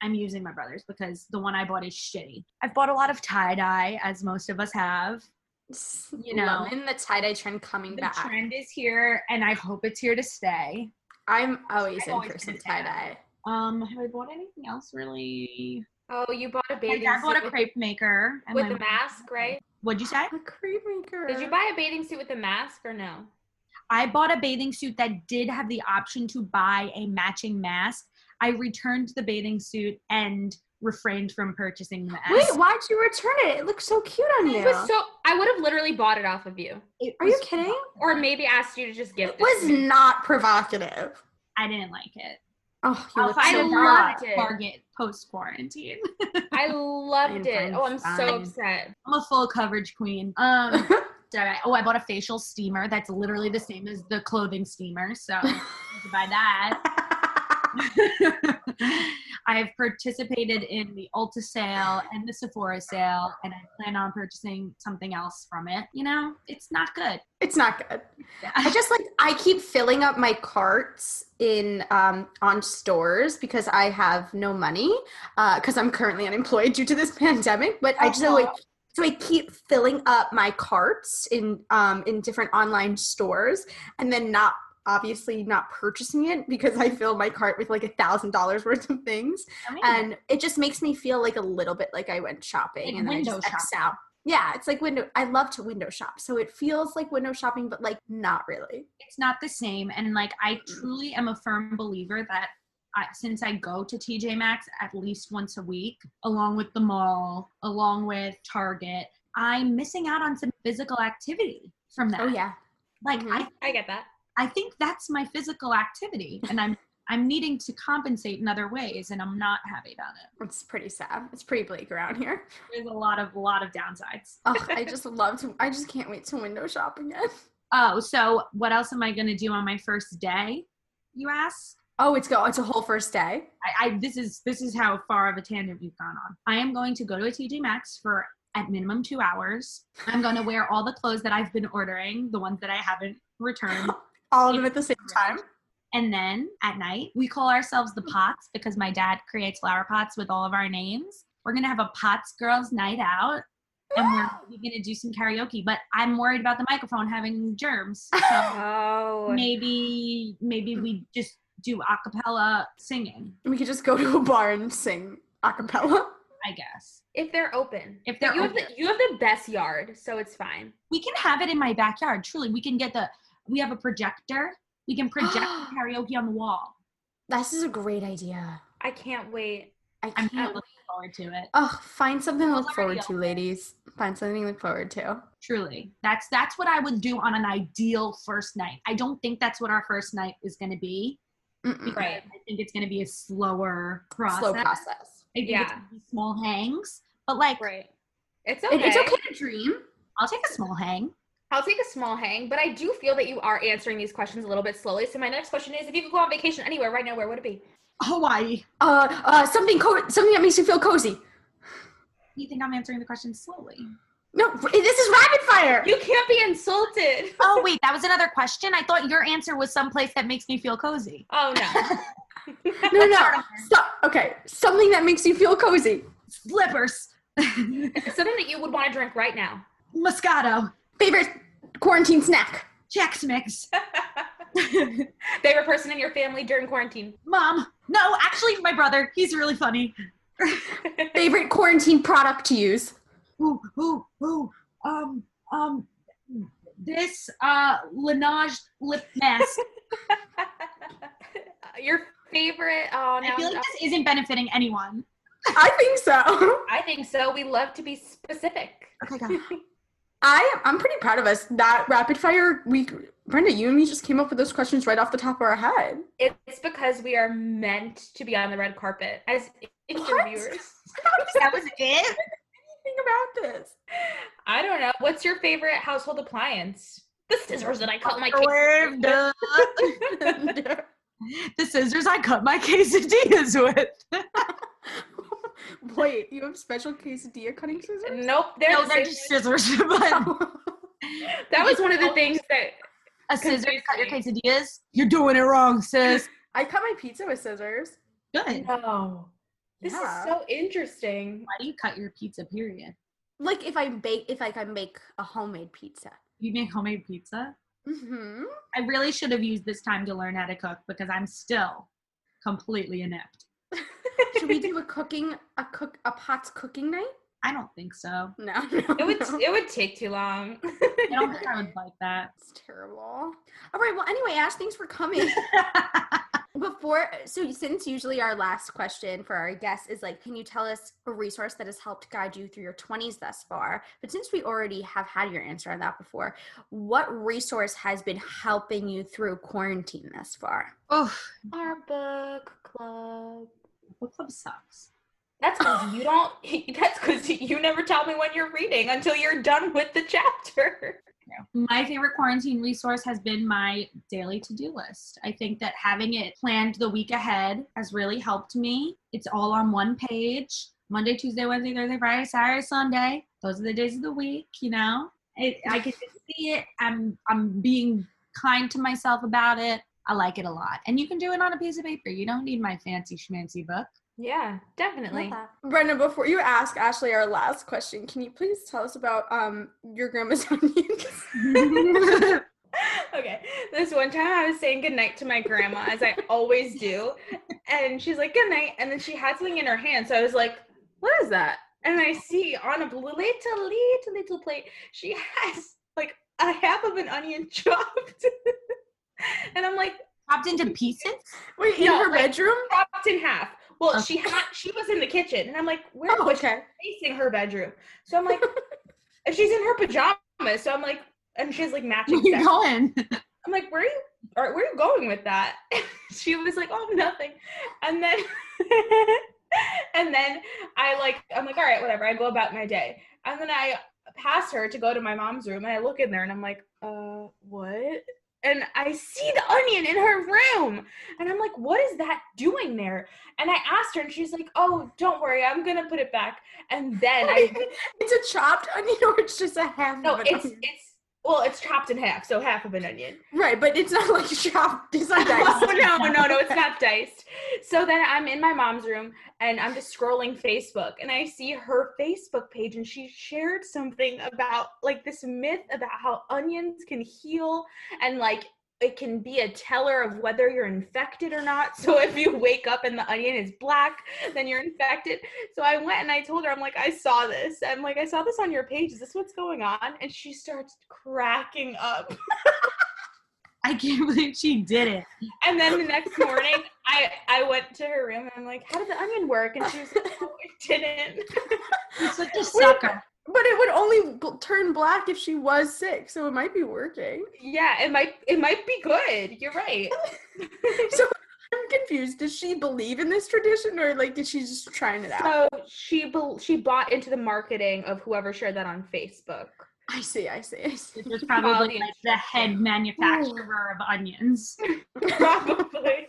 I'm using my brother's because the one I bought is shitty. I've bought a lot of tie-dye, as most of us have. You know, in the tie-dye trend coming the back. The trend is here and I hope it's here to stay. I'm always I'm in always for some tie-dye. Um, have I bought anything else really? Oh, you bought a bathing suit. I bought a crepe maker. And with a mask, right? What'd you say? A crepe maker. Did you buy a bathing suit with a mask or no? I bought a bathing suit that did have the option to buy a matching mask. I returned the bathing suit and refrained from purchasing the mask. Wait, why'd you return it? It looked so cute on you. It was so, I would have literally bought it off of you. It Are you kidding? Or maybe asked you to just gift it. It was not provocative. I didn't like it. Oh, you look so I loved it. Target post-quarantine. I loved it. Oh, I'm so upset. I'm a full coverage queen. Um, oh, I bought a facial steamer that's literally the same as the clothing steamer, so I need to buy that. I have participated in the Ulta sale and the Sephora sale, and I plan on purchasing something else from it. You know, it's not good. It's not good. Yeah. I just like, I keep filling up my carts in, um, on stores because I have no money, uh, cause I'm currently unemployed due to this pandemic, but I just like, so I keep filling up my carts in, um, in different online stores and then not obviously not purchasing it because I fill my cart with like a thousand dollars worth of things. I mean, and it just makes me feel like a little bit like I went shopping like and then I just X out. Yeah, it's like window. I love to window shop. So it feels like window shopping, but like not really. It's not the same. And like, I truly am a firm believer that I, since I go to T J Maxx at least once a week, along with the mall, along with Target, I'm missing out on some physical activity from that. Oh yeah. Like mm-hmm. I, I get that. I think that's my physical activity, and I'm I'm needing to compensate in other ways, and I'm not happy about it. It's pretty sad. It's pretty bleak around here. There's a lot of lot of downsides. Oh, I just love to. I just can't wait to window shop again. Oh, so what else am I gonna do on my first day? You ask. Oh, it's go. It's a whole first day. I, I this is this is how far of a tangent we've gone on. I am going to go to a T J Maxx for at minimum two hours. I'm gonna wear all the clothes that I've been ordering, the ones that I haven't returned. All of them at the same time. And then at night, we call ourselves the Pots because my dad creates flower pots with all of our names. We're going to have a Pots Girls night out, and we're, we're going to do some karaoke. But I'm worried about the microphone having germs. So oh. maybe maybe we just do a cappella singing. We could just go to a bar and sing a cappella. I guess. If they're open. If they're you open. Have the, you have the best yard, so it's fine. We can have it in my backyard, truly. We can get the... We have a projector. We can project karaoke on the wall. This is a great idea. I can't wait. I can't I'm looking forward to it. Oh, find something to look forward to, ladies. Find something to look forward to. Truly. That's that's what I would do on an ideal first night. I don't think that's what our first night is going to be. Mm-mm. Right. I think it's going to be a slower process. Slow process. I think yeah. It's going to be small hangs. But like, right. It's okay. It, it's okay to dream. I'll take a small hang. I'll take a small hang, but I do feel that you are answering these questions a little bit slowly. So my next question is, if you could go on vacation anywhere right now, where would it be? Hawaii. Uh, uh, something co- something that makes you feel cozy. You think I'm answering the question slowly? No, this is rapid fire. You can't be insulted. Oh, wait, that was another question? I thought your answer was someplace that makes me feel cozy. Oh, no. no, no. Stop. Okay, something that makes you feel cozy. Slippers. Something that you would want to drink right now. Moscato. Favorite quarantine snack? Chex Mix. Favorite person in your family during quarantine? Mom. No, actually my brother. He's really funny. Favorite quarantine product to use? Ooh, ooh, ooh. Um, um, this, uh, Laneige lip mask. Your favorite, oh, no, I feel like no. This isn't benefiting anyone. I think so. I think so. We love to be specific. Okay, got it. I, I'm pretty proud of us. That rapid fire week, Brenda, you and me just came up with those questions right off the top of our head. It's because we are meant to be on the red carpet as interviewers. That was it? What do you think about this? I don't know. What's your favorite household appliance? The scissors that I cut my quesadillas with. The scissors I cut my quesadillas with. Wait, you have special quesadilla cutting scissors? Nope. They're, no, they're just scissors. But that was one of the things that... A scissors cut your quesadillas? You're doing it wrong, sis. I cut my pizza with scissors. Good. No. This yeah. is so interesting. Why do you cut your pizza, period? Like, if I bake, if like I make a homemade pizza. You make homemade pizza? Mm-hmm. I really should have used this time to learn how to cook because I'm still completely inept. Should we do a cooking, a cook, a Pots cooking night? I don't think so. No, no it would no. it would take too long. I don't think I would like that. It's terrible. All right. Well, anyway, Ash, thanks for coming. Before, so since usually our last question for our guests is like, can you tell us a resource that has helped guide you through your twenties thus far? But since we already have had your answer on that before, what resource has been helping you through quarantine thus far? Oh, our book club. Book club sucks. That's because you don't. That's because you never tell me when you're reading until you're done with the chapter. My favorite quarantine resource has been my daily to-do list. I think that having it planned the week ahead has really helped me. It's all on one page: Monday, Tuesday, Wednesday, Thursday, Friday, Saturday, Sunday. Those are the days of the week. You know, it, I can just see it. I'm I'm being kind to myself about it. I like it a lot. And you can do it on a piece of paper. You don't need my fancy schmancy book. Yeah, definitely. Brenda, before you ask Ashley our last question, can you please tell us about um your grandma's onions? Okay. This one time I was saying goodnight to my grandma, as I always do. And she's like, goodnight. And then she had something in her hand. So I was like, what is that? And I see on a little, little, little plate, she has like a half of an onion chopped. And I'm like, chopped into pieces? Wait, in no, her like, bedroom? Chopped in half. Well, okay. she had, she was in the kitchen. And I'm like, where oh, was okay. she facing her bedroom? So I'm like, and she's in her pajamas. So I'm like, and she has like matching. Where you going? I'm like, where are you, or, where are you going with that? She was like, oh, nothing. And then, and then I like, I'm like, all right, whatever. I go about my day. And then I pass her to go to my mom's room. And I look in there and I'm like, uh, what? And I see the onion in her room. And I'm like, what is that doing there? And I asked her and she's like, oh, don't worry. I'm going to put it back. And then I. It's a chopped onion or it's just a half no, of an it's, onion? No, it's. Well, it's chopped in half, so half of an onion. Right, but it's not like chopped. It's not diced. Oh, no, no, no, it's not diced. So then I'm in my mom's room, and I'm just scrolling Facebook, and I see her Facebook page, and she shared something about, like, this myth about how onions can heal, and, like, it can be a teller of whether you're infected or not. So if you wake up and the onion is black, then you're infected. So I went and I told her, I'm like, I saw this. I'm like, I saw this on your page. Is this what's going on? And she starts cracking up. I can't believe she did it. And then the next morning, I, I went to her room and I'm like, how did the onion work? And she was like, oh, it didn't. It's such a sucker. But it would only b- turn black if she was sick, so it might be working. Yeah, it might it might be good. You're right. So I'm confused. Does she believe in this tradition, or like did she just trying it out? So she be- she bought into the marketing of whoever shared that on Facebook. I see. I see. I see. It was probably like the head manufacturer Ooh. Of onions. Probably.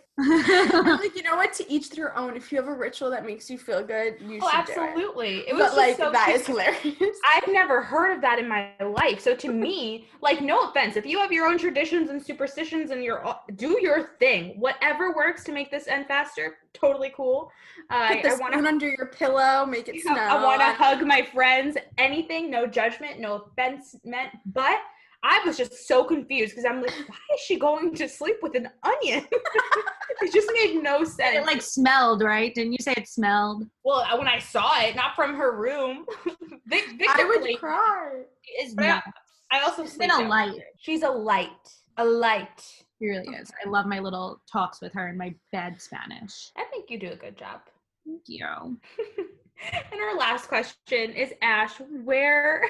Like, you know what, to each their own. If you have a ritual that makes you feel good, you oh, should absolutely. Do it. It was but, like, so that cute. Is hilarious. I've never heard of that in my life. So to me, like, no offense, if you have your own traditions and superstitions and your do your thing, whatever works to make this end faster, totally cool. Uh, Put the I want to under your pillow, make it you know, snow. I want to hug my friends. Anything, no judgment, no offense meant, but. I was just so confused because I'm like, why is she going to sleep with an onion? It just made no sense. It like smelled, right? Didn't you say it smelled? Well, when I saw it, not from her room. Vic, Vic I would like, cry. Is I, I also She's been a light. Her. She's a light. A light. She really is. I love my little talks with her in my bad Spanish. I think you do a good job. Thank you. And our last question is, Ash, where...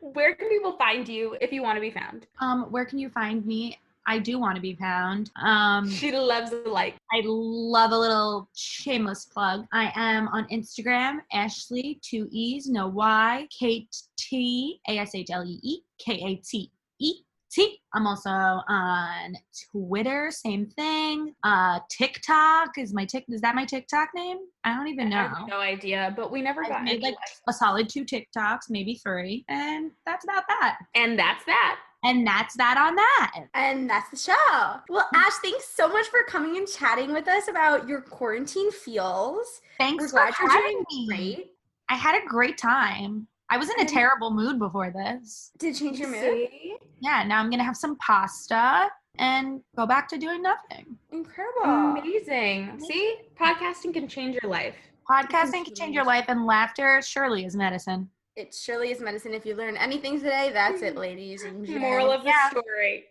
Where can people find you if you want to be found? Um, where can you find me? I do want to be found. Um, she loves the like. I love a little shameless plug. I am on Instagram, Ashley, two E's, no Y, Kate T, A S H L E E, K A T E T. I'm also on Twitter, same thing. Uh, TikTok is my tick. Is that my TikTok name? I don't even know. I have no idea, but we never I've got made like a solid two TikToks, maybe three, and that's about that. And that's that. And that's that on that. And that's the show. Well, Ash, thanks so much for coming and chatting with us about your quarantine feels. Thanks We're for glad having you're doing me. Great. I had a great time. I was in a terrible mood before this. Did it change your mood? See? Yeah, now I'm going to have some pasta and go back to doing nothing. Incredible. Amazing. Amazing. See? Podcasting can change your life. Podcasting can change your life, and laughter surely is medicine. It surely is medicine. If you learn anything today, that's it, ladies and gentlemen. Moral of the yeah. story.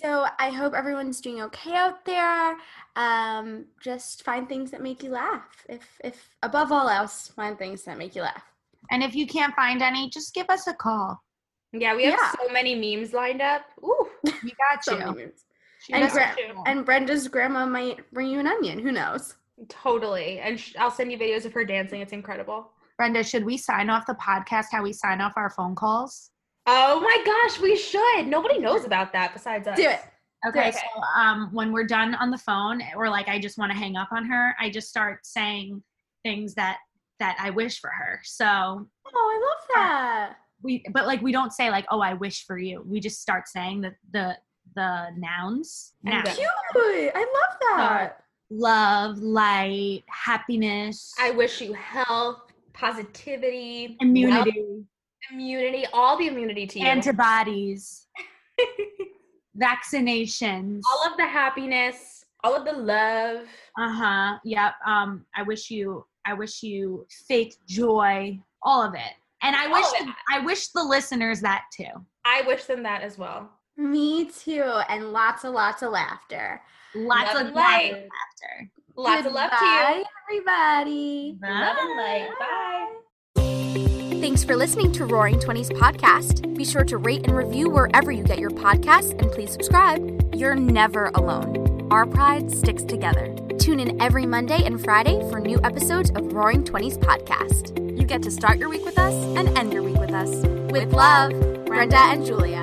So I hope everyone's doing okay out there. Um, just find things that make you laugh. If, if above all else, find things that make you laugh. And if you can't find any, just give us a call. Yeah, we have yeah. so many memes lined up. Ooh, we got so you. Memes. And, gra- you. and Brenda's grandma might bring you an onion. Who knows? Totally. And sh- I'll send you videos of her dancing. It's incredible. Brenda, should we sign off the podcast how we sign off our phone calls? Oh my gosh, we should. Nobody knows about that besides us. Do it. Okay, okay. So um, when we're done on the phone, or like I just want to hang up on her, I just start saying things that that I wish for her. So, oh, I love that. Uh, we, but like, we don't say like, oh, I wish for you. We just start saying the, the, the nouns. nouns. Cute. I love that. So, love, light, happiness. I wish you health, positivity, immunity, wealth, immunity, all the immunity to you. Antibodies. vaccinations, all of the happiness, all of the love. Uh-huh. Yep. Um, I wish you, I wish you fake joy, all of it. And I all wish, the, I wish the listeners that too. I wish them that as well. Me too. And lots and lots of laughter. Lots love of light. Laughter. Lots Goodbye, of love to you. Everybody. Bye. Love and light. Bye. Thanks for listening to Roaring Twenties Podcast. Be sure to rate and review wherever you get your podcasts, and please subscribe. You're never alone. Our pride sticks together. Tune in every Monday and Friday for new episodes of Roaring Twenties Podcast. You get to start your week with us and end your week with us. With love, Brenda and Julia.